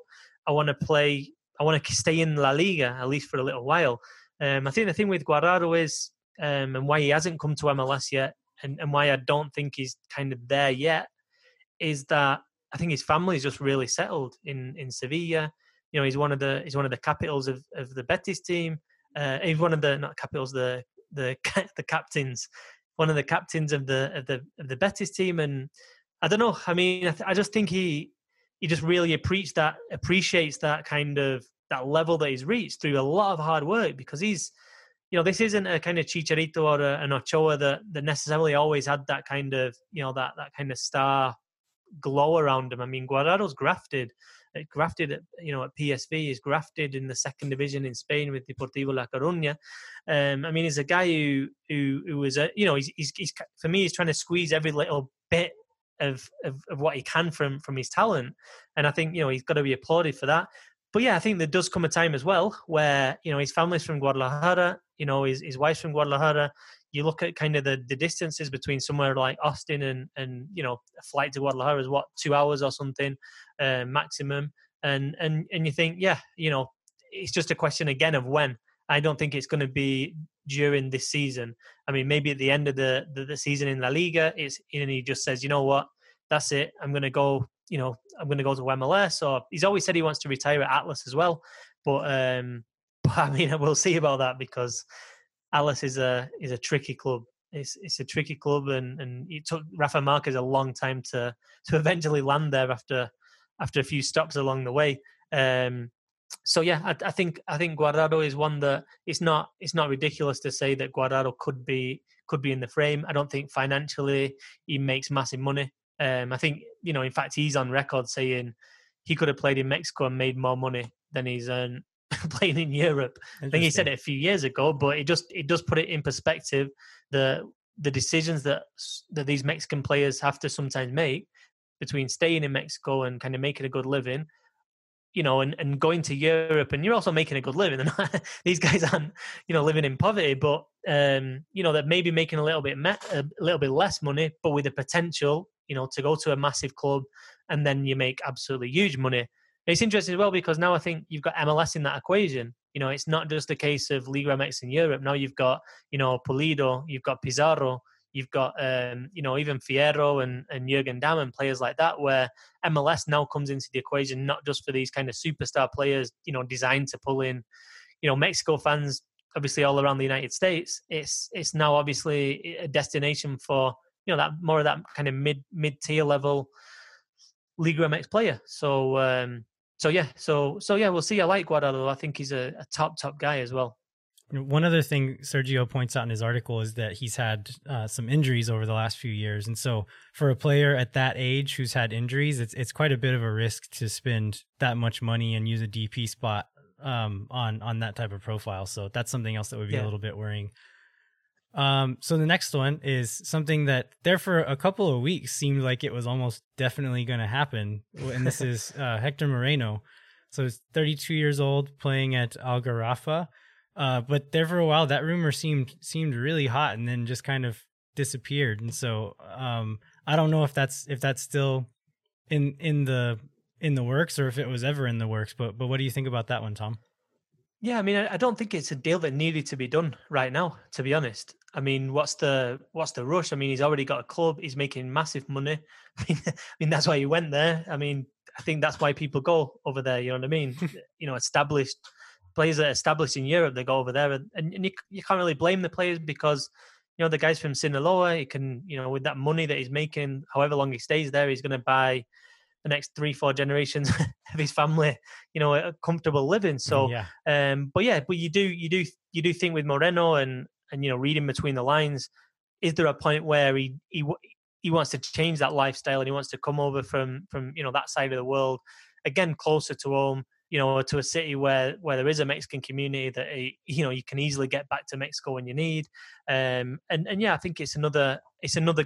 I want to stay in La Liga at least for a little while. I think the thing with Guardado is, and why he hasn't come to MLS yet, and why I don't think he's kind of there yet, is that I think his family is just really settled in Sevilla. You know, he's one of the capitals of the Betis team. He's one of the not capitals, the captains. One of the captains of the Betis team, and I don't know. I mean, I just think he just really appreciates that kind of that level that he's reached through a lot of hard work, because he's, you know, this isn't a kind of Chicharito or an Ochoa that necessarily always had that kind of, you know, that kind of star glow around him. I mean, Guardado's grafted at, you know, at PSV, is grafted in the second division in Spain with Deportivo La Coruña. I mean, he's a guy who was a, you know, he's for me, he's trying to squeeze every little bit of what he can from his talent, and I think, you know, he's got to be applauded for that. But yeah, I think there does come a time as well where, you know, his family's from Guadalajara, you know, his wife's from Guadalajara. You look at kind of the distances between somewhere like Austin and you know, a flight to Guadalajara is what, 2 hours or something maximum, and you think, yeah, you know, it's just a question again of when. I don't think it's going to be during this season. I mean, maybe at the end of the season in La Liga, it's, and he just says, you know what, that's it, I'm going to go, you know, I'm going to go to MLS, or he's always said he wants to retire at Atlas as well, but I mean, we'll see about that, because Atlas is a tricky club. It's a tricky club, and it took Rafa Márquez a long time to eventually land there after a few stops along the way. So yeah, I think Guardado is one that it's not ridiculous to say that Guardado could be in the frame. I don't think financially he makes massive money. I think, you know, in fact, he's on record saying he could have played in Mexico and made more money than he's earned playing in Europe. I think he said it a few years ago, but it does put it in perspective, the decisions that these Mexican players have to sometimes make between staying in Mexico and kind of making a good living, you know, and going to Europe, and you're also making a good living. They're not, these guys aren't, you know, living in poverty, but you know, that maybe making a little bit less money, but with the potential, you know, to go to a massive club and then you make absolutely huge money. It's interesting as well because now I think you've got MLS in that equation. You know, it's not just a case of Liga MX in Europe. Now you've got, you know, Pulido, you've got Pizarro, you've got, you know, even Fierro and Jürgen Damm and players like that, where MLS now comes into the equation, not just for these kind of superstar players, you know, designed to pull in, you know, Mexico fans, obviously all around the United States. It's now obviously a destination for, you know, that more of that kind of mid-tier level Liga MX player. So, So yeah, we'll see. I like Guardado. I think he's a top guy as well. One other thing Sergio points out in his article is that he's had some injuries over the last few years, and so for a player at that age who's had injuries, it's quite a bit of a risk to spend that much money and use a DP spot on that type of profile. So that's something else that would be a little bit worrying. So the next one is something that there for a couple of weeks seemed like it was almost definitely going to happen. And this is Hector Moreno. So he's 32 years old playing at Al Gharafa. But there for a while, that rumor seemed really hot and then just kind of disappeared. And so I don't know if that's still in the works or if it was ever in the works. But what do you think about that one, Tom? Yeah, I mean, I don't think it's a deal that needed to be done right now, to be honest. I mean, what's the rush? I mean, he's already got a club. He's making massive money. I mean, that's why he went there. I mean, I think that's why people go over there. You know what I mean? You know, established players that are established in Europe, they go over there, and you can't really blame the players because, you know, the guy's from Sinaloa. He can, you know, with that money that he's making, however long he stays there, he's going to buy the next 3-4 generations of his family, you know, a comfortable living. So, but you do think with Moreno and, you know, reading between the lines, is there a point where he wants to change that lifestyle and he wants to come over from, you know, that side of the world again, closer to home, you know, to a city where there is a Mexican community that, you know, you can easily get back to Mexico when you need. I think it's another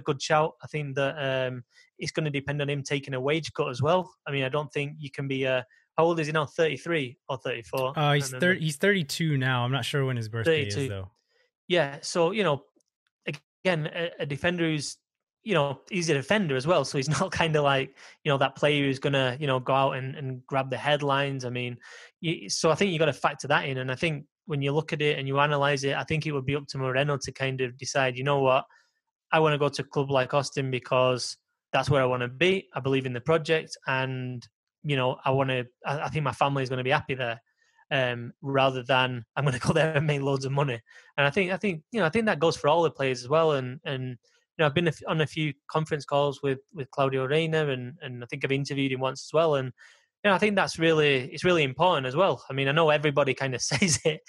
good shout. I think that, it's going to depend on him taking a wage cut as well. I mean, I don't think you can be how old is he now? 33 or 34? He's 32 now. I'm not sure when his birthday 32. Is though. Yeah. So, you know, again, a defender who's, you know, he's a defender as well. So he's not kind of like, you know, that player who's going to, you know, go out and grab the headlines. I mean, so I think you got to factor that in. And I think when you look at it and you analyze it, I think it would be up to Moreno to kind of decide, you know what, I want to go to a club like Austin because that's where I want to be. I believe in the project and, you know, I think my family is going to be happy there rather than I'm going to go there and make loads of money. And I think that goes for all the players as well. And you know, I've been on a few conference calls with Claudio Reyna and I think I've interviewed him once as well. And, you know, I think it's really important as well. I mean, I know everybody kind of says it,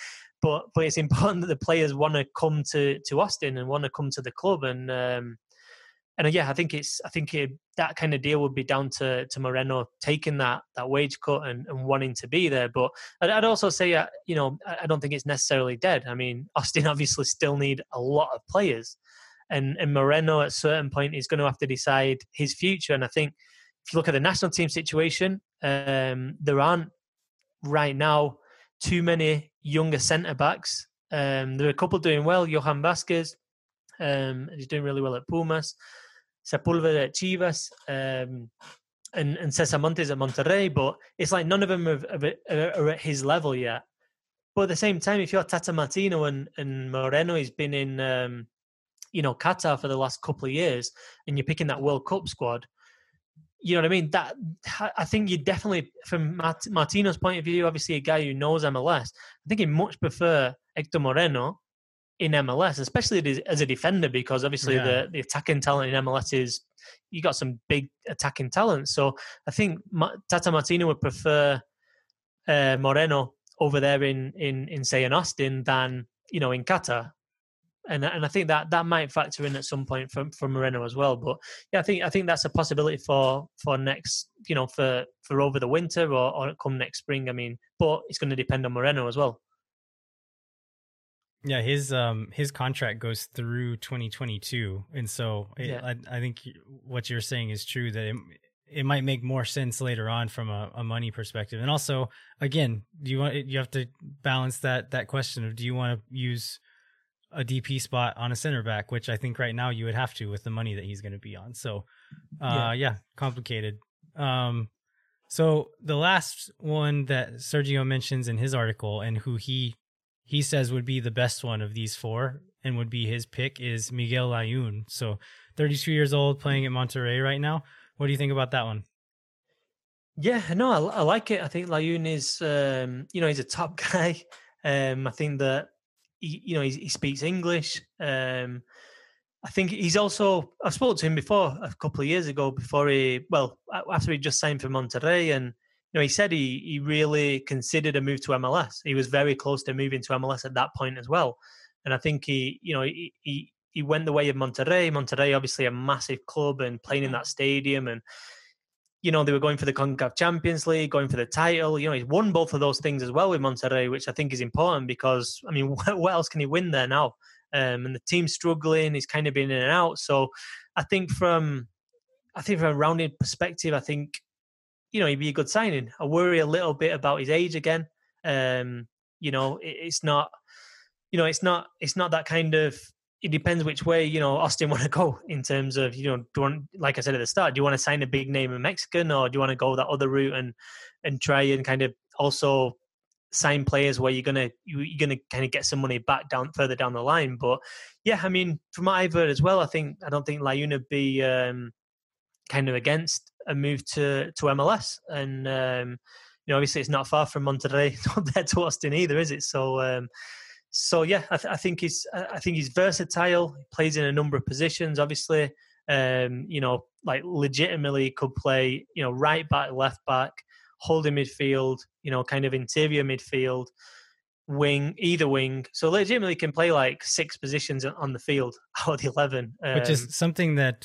but it's important that the players want to come to Austin and want to come to the club and I think that kind of deal would be down to Moreno taking that wage cut and wanting to be there. But I'd also say, you know, I don't think it's necessarily dead. I mean, Austin obviously still need a lot of players, and Moreno at a certain point is going to have to decide his future. And I think if you look at the national team situation, there aren't right now too many younger centre backs. There are a couple doing well. Johan Vasquez, he's doing really well at Pumas. Sepulveda at Chivas, and Cesar Montes at Monterrey, but it's like none of them are at his level yet. But at the same time, if you're Tata Martino and Moreno, he's been in you know, Qatar for the last couple of years, and you're picking that World Cup squad, you know what I mean? That I think you definitely, from Martino's point of view, obviously a guy who knows MLS, I think he'd much prefer Hector Moreno in MLS, especially as a defender, because obviously the attacking talent in MLS is, you got some big attacking talent. So I think Tata Martino would prefer Moreno over there in say in Austin than, you know, in Qatar, and I think that might factor in at some point from Moreno as well. But yeah, I think that's a possibility for next, you know, for over the winter or come next spring. I mean, but it's going to depend on Moreno as well. Yeah, his contract goes through 2022, and so I think what you're saying is true, that it might make more sense later on from a money perspective. And also, again, you have to balance that question of, do you want to use a DP spot on a center back, which I think right now you would have to with the money that he's going to be on. So, complicated. So the last one that Sergio mentions in his article, and who he says would be the best one of these four and would be his pick, is Miguel Layún. So 32 years old, playing at Monterrey right now. What do you think about that one? Yeah, no, I like it. I think Layún is, he's a top guy. I think that, he speaks English. I think he's also, I've spoken to him before a couple of years ago after he just signed for Monterrey. And, he said he really considered a move to MLS. He was very close to moving to MLS at that point as well. And I think he went the way of Monterrey. Monterrey, obviously a massive club and playing in that stadium. And, they were going for the CONCACAF Champions League, going for the title. He's won both of those things as well with Monterrey, which I think is important because, what else can he win there now? And the team's struggling. He's kind of been in and out. So I think from a rounded perspective, I think, he'd be a good signing. I worry a little bit about his age again. It's not that kind of, it depends which way, Austin want to go in terms of, do you want, like I said at the start, do you want to sign a big name in Mexican, or do you want to go that other route and try and kind of also sign players where you're going to kind of get some money back further down the line. But yeah, from what I've heard as well, I don't think Layún would be kind of against a move to MLS. And, obviously it's not far from Monterrey, not there to Austin either, is it? So, I think he's versatile. He plays in a number of positions, obviously. Legitimately could play, right back, left back, holding midfield, kind of interior midfield, wing, either wing. So legitimately can play like six positions on the field out of the 11. Which is something that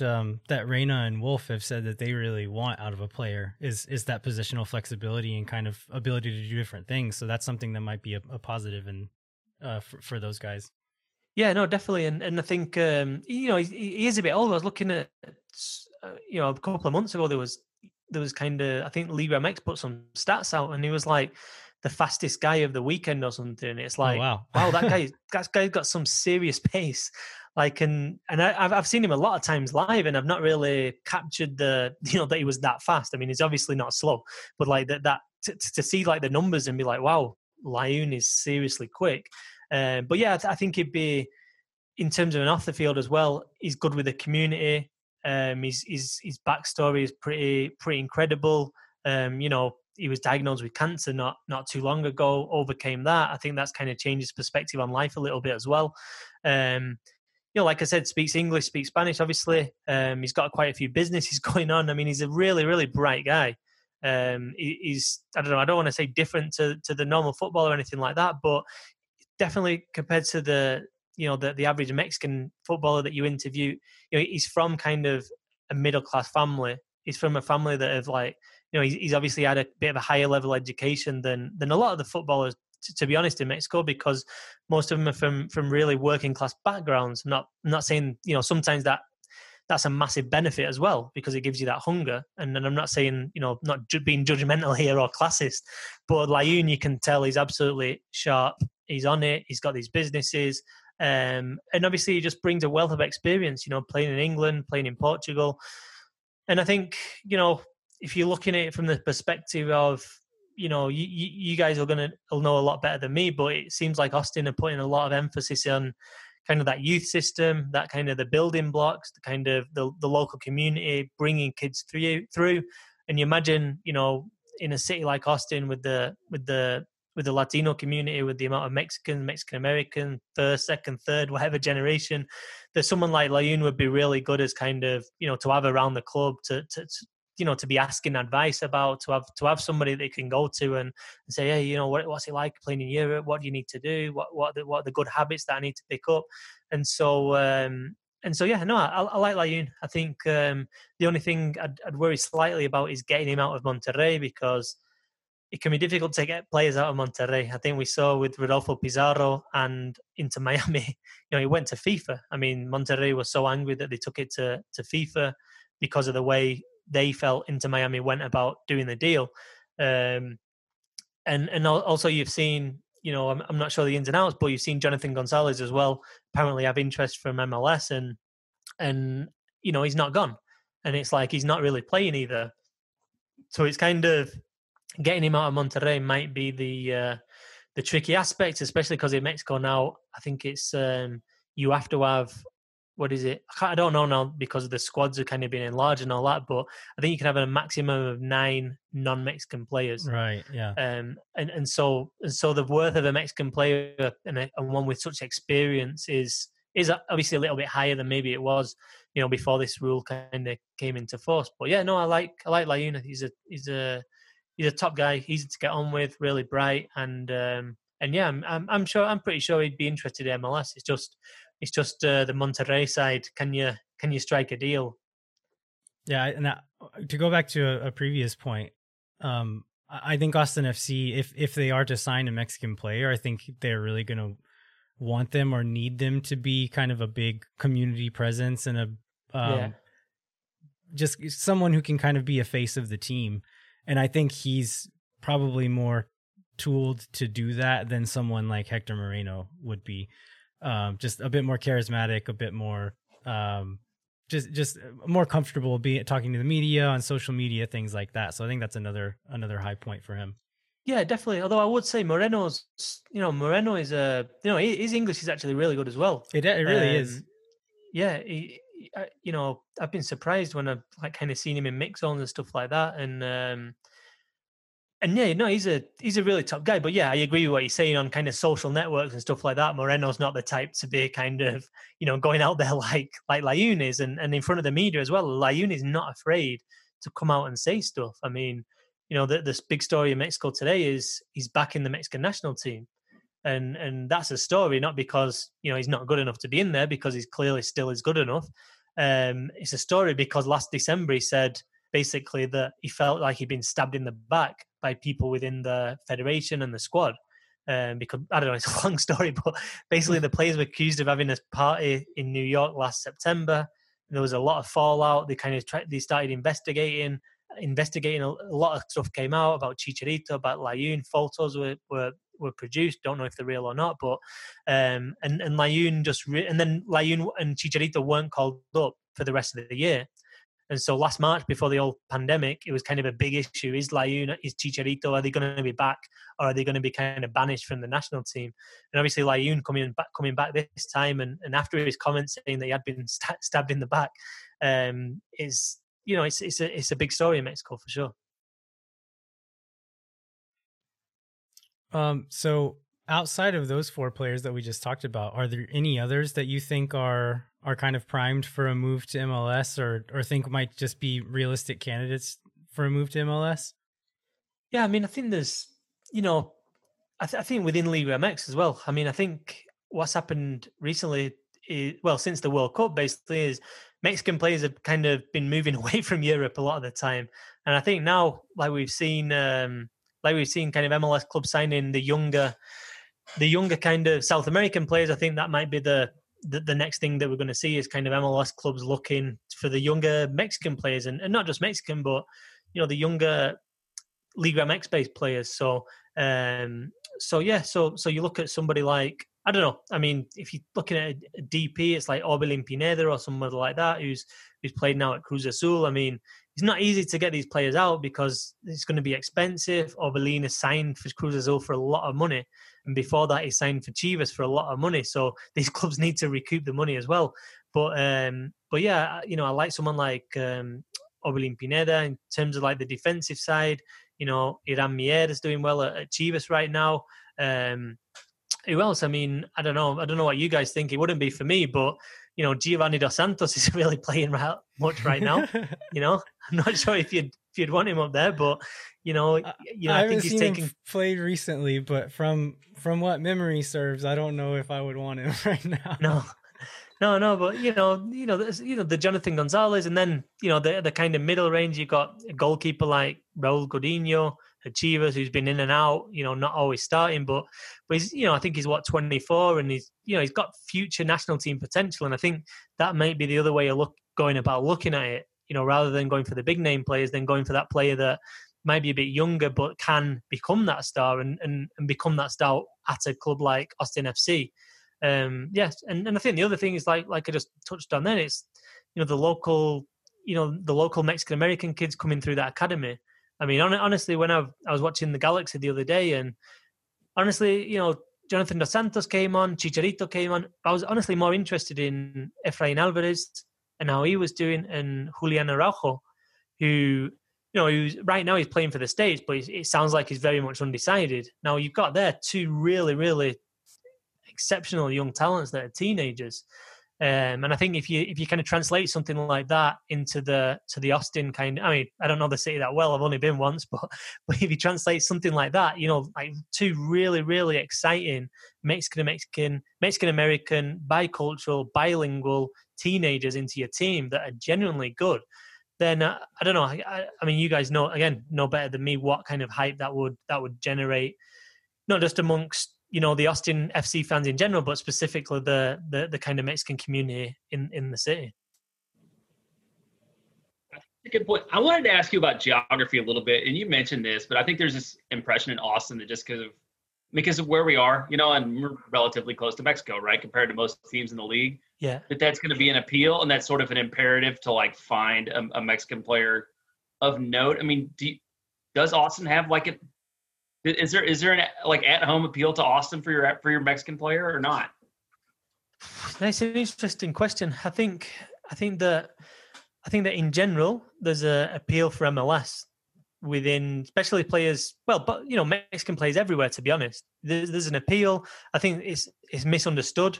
that Reyna and Wolf have said that they really want out of a player is that positional flexibility and kind of ability to do different things. So that's something that might be a positive and for those guys. Yeah, no, definitely. And I think, he is a bit old. I was looking at, a couple of months ago, there was kind of, I think Liga MX put some stats out and he was like the fastest guy of the weekend or something. And it's like, oh, wow, that guy's got some serious pace. Like, and I've seen him a lot of times live and I've not really captured that he was that fast. He's obviously not slow, but like to see like the numbers and be like, wow, Layún is seriously quick. But yeah, I think he'd be, in terms of an off the field as well, he's good with the community. His backstory is pretty incredible. He was diagnosed with cancer not too long ago, overcame that. I think that's kind of changed his perspective on life a little bit as well. Like I said, speaks English, speaks Spanish, obviously. He's got quite a few businesses going on. He's a really, really bright guy. He's, I don't want to say different to the normal football or anything like that, but definitely compared to the average Mexican footballer that you interview, he's from kind of a middle-class family. He's from a family that have he's obviously had a bit of a higher level education than a lot of the footballers, to be honest, in Mexico, because most of them are from really working-class backgrounds. I'm not saying, sometimes that's a massive benefit as well, because it gives you that hunger. And then I'm not saying, not being judgmental here or classist, but Layún, you can tell he's absolutely sharp. He's on it. He's got these businesses. And obviously he just brings a wealth of experience, playing in England, playing in Portugal. And I think, if you're looking at it from the perspective of, you guys are going to know a lot better than me, but it seems like Austin are putting a lot of emphasis on kind of that youth system, that kind of the building blocks, the kind of the local community, bringing kids through. And you imagine, in a city like Austin with the Latino community, with the amount of Mexicans, Mexican American, first, second, third, whatever generation, that someone like Layún would be really good as kind of, to have around the club, to be asking advice about, to have somebody they can go to and say, hey, what's it like playing in Europe? What do you need to do? What are the good habits that I need to pick up? I like Layún. I think the only thing I'd worry slightly about is getting him out of Monterrey, because it can be difficult to get players out of Monterrey. I think we saw with Rodolfo Pizarro and into Miami, he went to FIFA. Monterrey was so angry that they took it to FIFA because of the way they felt Inter Miami went about doing the deal. And also you've seen, I'm not sure the ins and outs, but you've seen Jonathan Gonzalez as well, apparently have interest from MLS and he's not gone. And it's like, he's not really playing either. So it's kind of getting him out of Monterrey might be the tricky aspect, especially because in Mexico now, I think it's you have to have, what is it? I don't know now because the squads are kind of being enlarged and all that, but I think you can have a maximum of 9 non-Mexican players. Right, yeah. And so the worth of a Mexican player and one with such experience is obviously a little bit higher than maybe it was, you know, before this rule kind of came into force. But yeah, no, I like Layún. He's a top guy. Easy to get on with, really bright, and yeah, I'm pretty sure he'd be interested in MLS. It's just the Monterrey side. Can you strike a deal? Yeah, and to go back to a previous point, I think Austin FC, if they are to sign a Mexican player, I think they're really going to want them or need them to be kind of a big community presence and just someone who can kind of be a face of the team. And I think he's probably more tooled to do that than someone like Hector Moreno would be. Just a bit more charismatic, a bit more just more comfortable talking to the media, on social media, things like that. So I think that's another high point for him. Yeah, definitely. Although I would say Moreno is his English is actually really good as well. It really is. Yeah, he, I've been surprised when I've like kind of seen him in mix zones and stuff like that, and yeah, no, he's a really top guy. But yeah, I agree with what you're saying on kind of social networks and stuff like that. Moreno's not the type to be kind of going out there like Layún is, and in front of the media as well. Layún is not afraid to come out and say stuff. I mean, this big story in Mexico today is he's back in the Mexican national team. And that's a story, not because, he's not good enough to be in there, because he's clearly still is good enough. It's a story because last December he said basically that he felt like he'd been stabbed in the back by people within the federation and the squad. Because, I don't know, it's a long story, but basically the players were accused of having a party in New York last September. There was a lot of fallout. They kind of tried, they started investigating, a lot of stuff came out about Chicharito, about Layún. Photos were produced, don't know if they're real or not, but and Layún and then Layún and Chicharito weren't called up for the rest of the year. And so last March, before the whole pandemic, it was kind of a big issue. Is Layún, is Chicharito, are they going to be back, or are they going to be kind of banished from the national team? And obviously Layún coming back this time, and after his comments saying that he had been stabbed in the back, is it's a big story in Mexico for sure. So outside of those 4 players that we just talked about, are there any others that you think are kind of primed for a move to MLS, or think might just be realistic candidates for a move to MLS? Yeah, I mean, I think there's, I think within Liga MX as well. I mean, I think what's happened recently since the World Cup basically is Mexican players have kind of been moving away from Europe a lot of the time. And I think now, like we've seen kind of MLS clubs signing the younger kind of South American players, I think that might be the next thing that we're going to see is kind of MLS clubs looking for the younger Mexican players, and not just Mexican, but, the younger Liga MX based players. So you look at somebody like, I don't know. I mean, if you're looking at a DP, it's like Orbelin Pineda or somebody like that who's played now at Cruz Azul. I mean, it's not easy to get these players out because it's going to be expensive. Orbelin is signed for Cruz Azul for a lot of money, and before that, he signed for Chivas for a lot of money. So these clubs need to recoup the money as well. But yeah, I like someone like Orbelin Pineda in terms of like the defensive side. Iram Mier is doing well at Chivas right now. Who else? I mean, I don't know what you guys think. It wouldn't be for me, but Giovanni Dos Santos isn't really playing much right now. I'm not sure if you'd want him up there, but I think he's taking played recently. But from what memory serves, I don't know if I would want him right now. No. But the Jonathan Gonzalez, and then the kind of middle range. You've got a goalkeeper like Raul Godinho, Chivas, who's been in and out, not always starting, but he's, I think he's 24, and he's, he's got future national team potential, and I think that might be the other way of looking at it, rather than going for the big name players, then going for that player that might be a bit younger but can become that star and become that star at a club like Austin FC. Yes, and I think the other thing is like I just touched on then, it's the local Mexican American kids coming through that academy. I mean, honestly, when I was watching the Galaxy the other day, and honestly, you know, Jonathan Dos Santos came on, Chicharito came on. I was honestly more interested in Efrain Alvarez and how he was doing, and Julian Araujo, who, you know, who's, right now he's playing for the States, but it sounds like he's very much undecided. Now, you've got there two really, really exceptional young talents that are teenagers. And I think if you kind of translate something like that into the Austin kind of, I mean, I don't know the city that well, I've only been once, but if you translate something like that, you know, like two really, really exciting Mexican-American, bicultural, bilingual teenagers into your team that are genuinely good, then I don't know. I mean, you guys know, again, know better than me what kind of hype that would generate, not just amongst, you know, the Austin FC fans in general, but specifically the kind of Mexican community in the city. That's a good point. I wanted to ask you about geography a little bit, and you mentioned this, but I think there's this impression in Austin that just because of where we are, you know, and we're relatively close to Mexico, right, compared to most teams in the league, yeah, that's going to be an appeal, and that's sort of an imperative to, like, find a Mexican player of note. I mean, does Austin have, like, a... Is there an, like, at-home appeal to Austin for your Mexican player or not? That's an interesting question. I think that in general there's an appeal for MLS within, especially players. Well, but you know, Mexican players everywhere. To be honest, there's an appeal. I think it's misunderstood.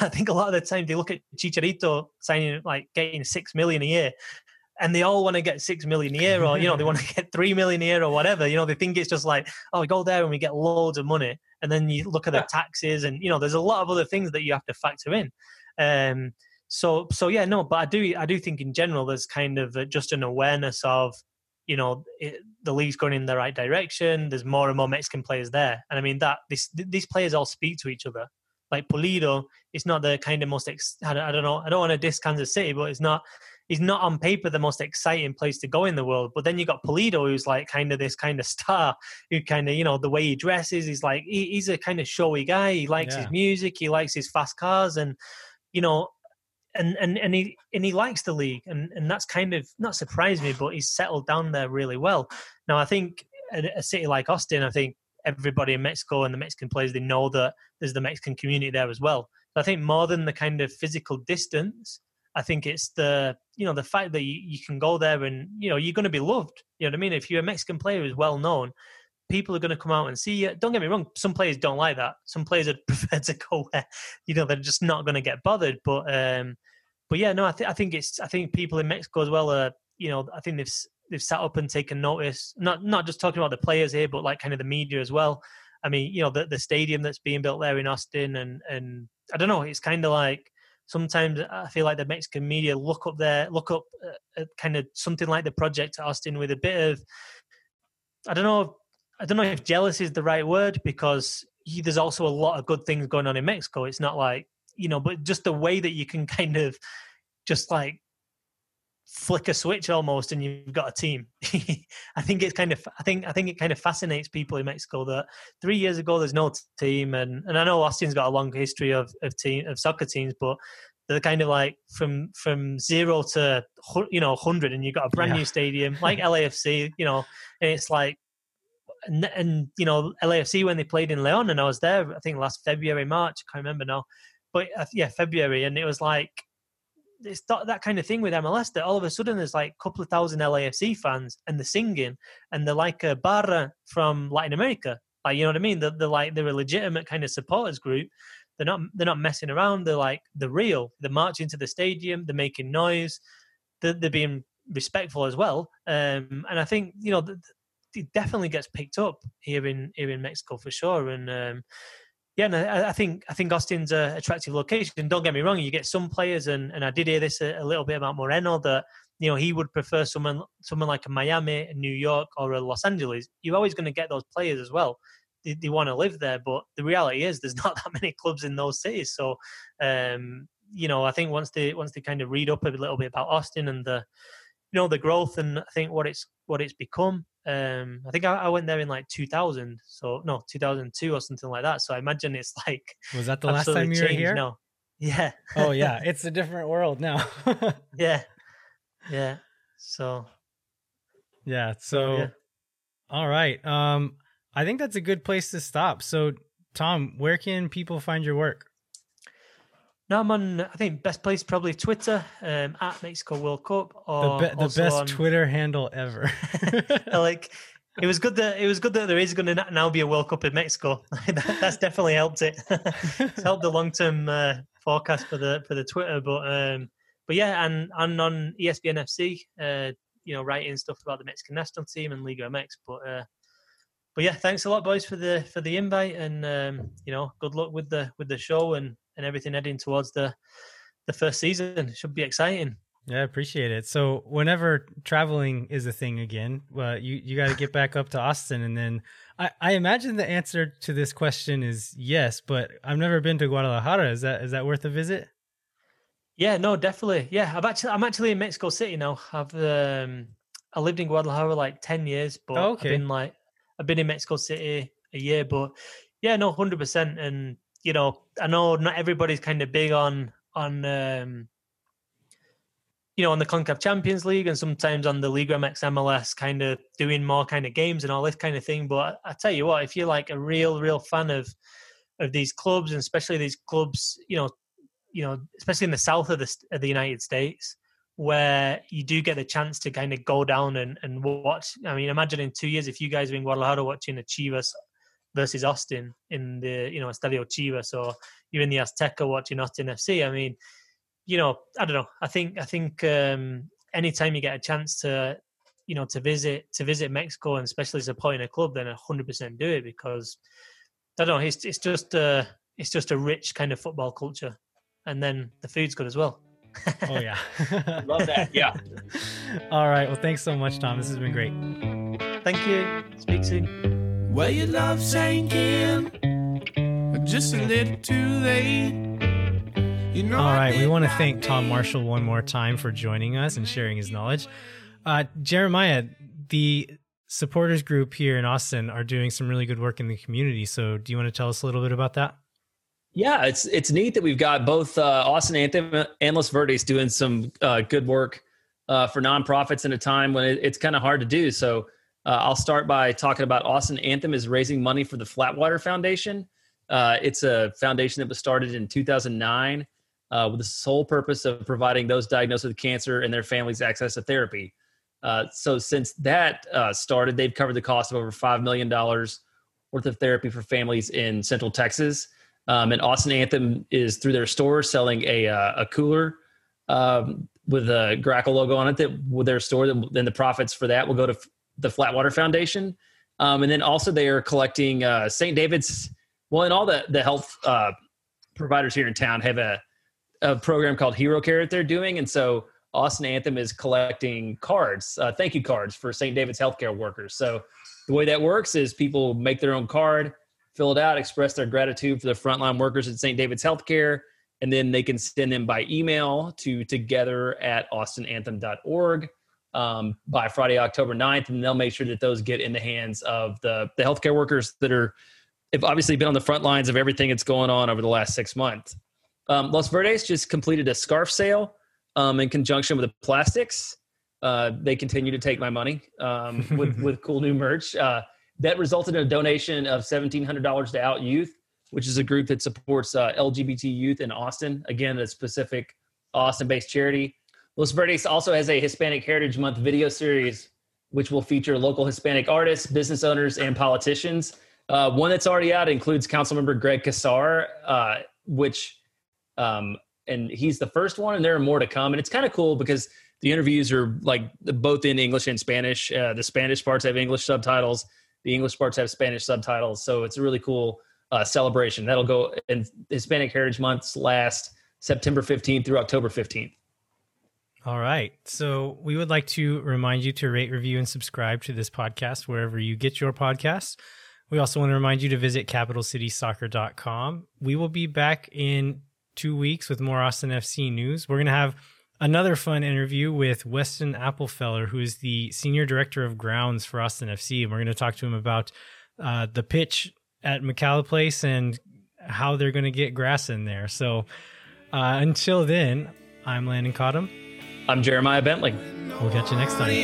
I think a lot of the time they look at Chicharito signing, like, getting $6 million a year. And they all want to get $6 million a year, or, you know, they want to get $3 million a year or whatever. You know, they think it's just like, oh, we go there and we get loads of money. And then you look at the taxes and, you know, there's a lot of other things that you have to factor in. So yeah, no, but I do think in general, there's kind of just an awareness of, you know, the league's going in the right direction. There's more and more Mexican players there. And I mean that these players all speak to each other. Like Pulido, it's not the kind of most, I don't know, I don't want to diss Kansas City, but it's not, he's not on paper the most exciting place to go in the world. But then you got Pulido, who's like kind of this kind of star, who kind of, you know, the way he dresses, he's like, he's a kind of showy guy. He likes his music. He likes his fast cars, and, you know, and he likes the league. And that's kind of not surprised me, but he's settled down there really well. Now, I think a city like Austin, I think everybody in Mexico and the Mexican players, they know that there's the Mexican community there as well. So I think more than the kind of physical distance, I think it's the, you know, the fact that you can go there and, you know, you're going to be loved. You know what I mean? If you're a Mexican player who's well known, people are going to come out and see you. Don't get me wrong. Some players don't like that. Some players are preferred to go where, you know, they're just not going to get bothered. But yeah, no, I think people in Mexico as well are, you know, I think they've sat up and taken notice. Not just talking about the players here, but like kind of the media as well. I mean, you know, the stadium that's being built there in Austin, and I don't know, it's kind of like, sometimes I feel like the Mexican media look up kind of something like the project at Austin with a bit of, I don't know if jealousy is the right word, because there's also a lot of good things going on in Mexico. It's not like, you know, but just the way that you can kind of just like flick a switch almost and you've got a team. I think it kind of fascinates people in Mexico that 3 years ago there's no team, and I know Austin's got a long history of soccer teams, but they're kind of like from zero to, you know, 100, and you've got a brand new stadium like LAFC, you know, and it's like, and you know, LAFC when they played in León, and I was there, I think last February, March, I can't remember now, but yeah, February, and it was like, it's that kind of thing with MLS that all of a sudden there's like a couple of thousand LAFC fans and they're singing and they're like a barra from Latin America. Like, you know what I mean? They're a legitimate kind of supporters group. They're not messing around. They're like, they're real. They're marching to the stadium. They're making noise. They're being respectful as well. And I think, you know, it definitely gets picked up here in Mexico for sure. And, yeah, no, I think Austin's an attractive location. And don't get me wrong, you get some players, and I did hear this a little bit about Moreno, that, you know, he would prefer someone like a Miami, a New York, or a Los Angeles. You're always going to get those players as well. They want to live there, but the reality is there's not that many clubs in those cities. So, you know, I think once they kind of read up a little bit about Austin and the, you know, the growth, and I think what it's become. I think I went there in like 2000, so no, 2002 or something like that. So I imagine it's like, was that the last time you were here? No, yeah. Oh yeah, it's a different world now. yeah, yeah. So, yeah. So, yeah. All right. I think that's a good place to stop. So, Tom, where can people find your work? No, I'm on, I think, best place, probably Twitter, at Mexico World Cup. Or the best on... Twitter handle ever. Like, it was good that there is going to now be a World Cup in Mexico. That's definitely helped it. It's helped the long-term forecast for the Twitter. But yeah, and on ESPN FC, writing stuff about the Mexican national team and Liga MX. But yeah, thanks a lot, boys, for the invite, and good luck with the show and everything heading towards the first season. It should be exciting. Yeah, I appreciate it. So whenever traveling is a thing again, you got to get back up to Austin. And then I imagine the answer to this question is yes, but I've never been to Guadalajara. Is that worth a visit? Yeah, no, definitely. Yeah, I'm actually in Mexico City now. I've I lived in Guadalajara like 10 years, but oh, okay. I've been in Mexico City a year, but yeah, no, 100%. And I know not everybody's kind of big on the CONCACAF Champions League and sometimes on the Liga MX MLS, kind of doing more kind of games and all this kind of thing. But I tell you what, if you're like a real, real fan of these clubs, and especially these clubs, especially in the south of the United States, where you do get the chance to kind of go down and watch. I mean, imagine in 2 years, if you guys are in Guadalajara watching the Chivas versus Austin in the, Estadio Chivas, or you're in the Azteca watching Austin FC. I mean, I don't know. I think anytime you get a chance to visit Mexico, and especially supporting a club, then 100% do it, because I don't know, it's just a rich kind of football culture. And then the food's good as well. Oh yeah. Love that. Yeah. All right. Well, thanks so much, Tom. This has been great. Thank you. Speak soon. Well, your love sank in just a little too late. All right, we want to thank Tom Marshall one more time for joining us and sharing his knowledge. Jeremiah, the supporters group here in Austin are doing some really good work in the community. So do you want to tell us a little bit about that? Yeah, it's neat that we've got both Austin Anthem and Los Verdes doing some good work for nonprofits in a time when it's kind of hard to do. So I'll start by talking about Austin Anthem is raising money for the Flatwater Foundation. It's a foundation that was started in 2009 with the sole purpose of providing those diagnosed with cancer and their families access to therapy. So since that started, they've covered the cost of over $5 million worth of therapy for families in Central Texas. And Austin Anthem is, through their store, selling a cooler with a Grackle logo on it. That with their store, then the profits for that will go to the Flatwater Foundation. And then also they are collecting St. David's. Well, and all the health providers here in town have a program called Hero Care that they're doing. And so Austin Anthem is collecting cards, thank you cards for St. David's healthcare workers. So the way that works is people make their own card, fill it out, express their gratitude for the frontline workers at St. David's healthcare. And then they can send them by email to together@austinanthem.org. By Friday, October 9th, and they'll make sure that those get in the hands of the healthcare workers that have obviously been on the front lines of everything that's going on over the last 6 months. Los Verdes just completed a scarf sale in conjunction with the plastics. They continue to take my money with cool new merch. That resulted in a donation of $1,700 to Out Youth, which is a group that supports LGBT youth in Austin. Again, a specific Austin-based charity. Los Verdes also has a Hispanic Heritage Month video series, which will feature local Hispanic artists, business owners, and politicians. One that's already out includes Councilmember Greg Casar, and he's the first one, and there are more to come. And it's kind of cool because the interviews are like both in English and Spanish. The Spanish parts have English subtitles. The English parts have Spanish subtitles. So it's a really cool celebration. That'll go in Hispanic Heritage Month's last September 15th through October 15th. All right. So we would like to remind you to rate, review, and subscribe to this podcast wherever you get your podcasts. We also want to remind you to visit capitalcitysoccer.com. We will be back in 2 weeks with more Austin FC news. We're going to have another fun interview with Weston Applefeller, who is the Senior Director of Grounds for Austin FC. And we're going to talk to him about the pitch at McCalla Place and how they're going to get grass in there. So until then, I'm Landon Cottam. I'm Jeremiah Bentley. We'll catch you next time.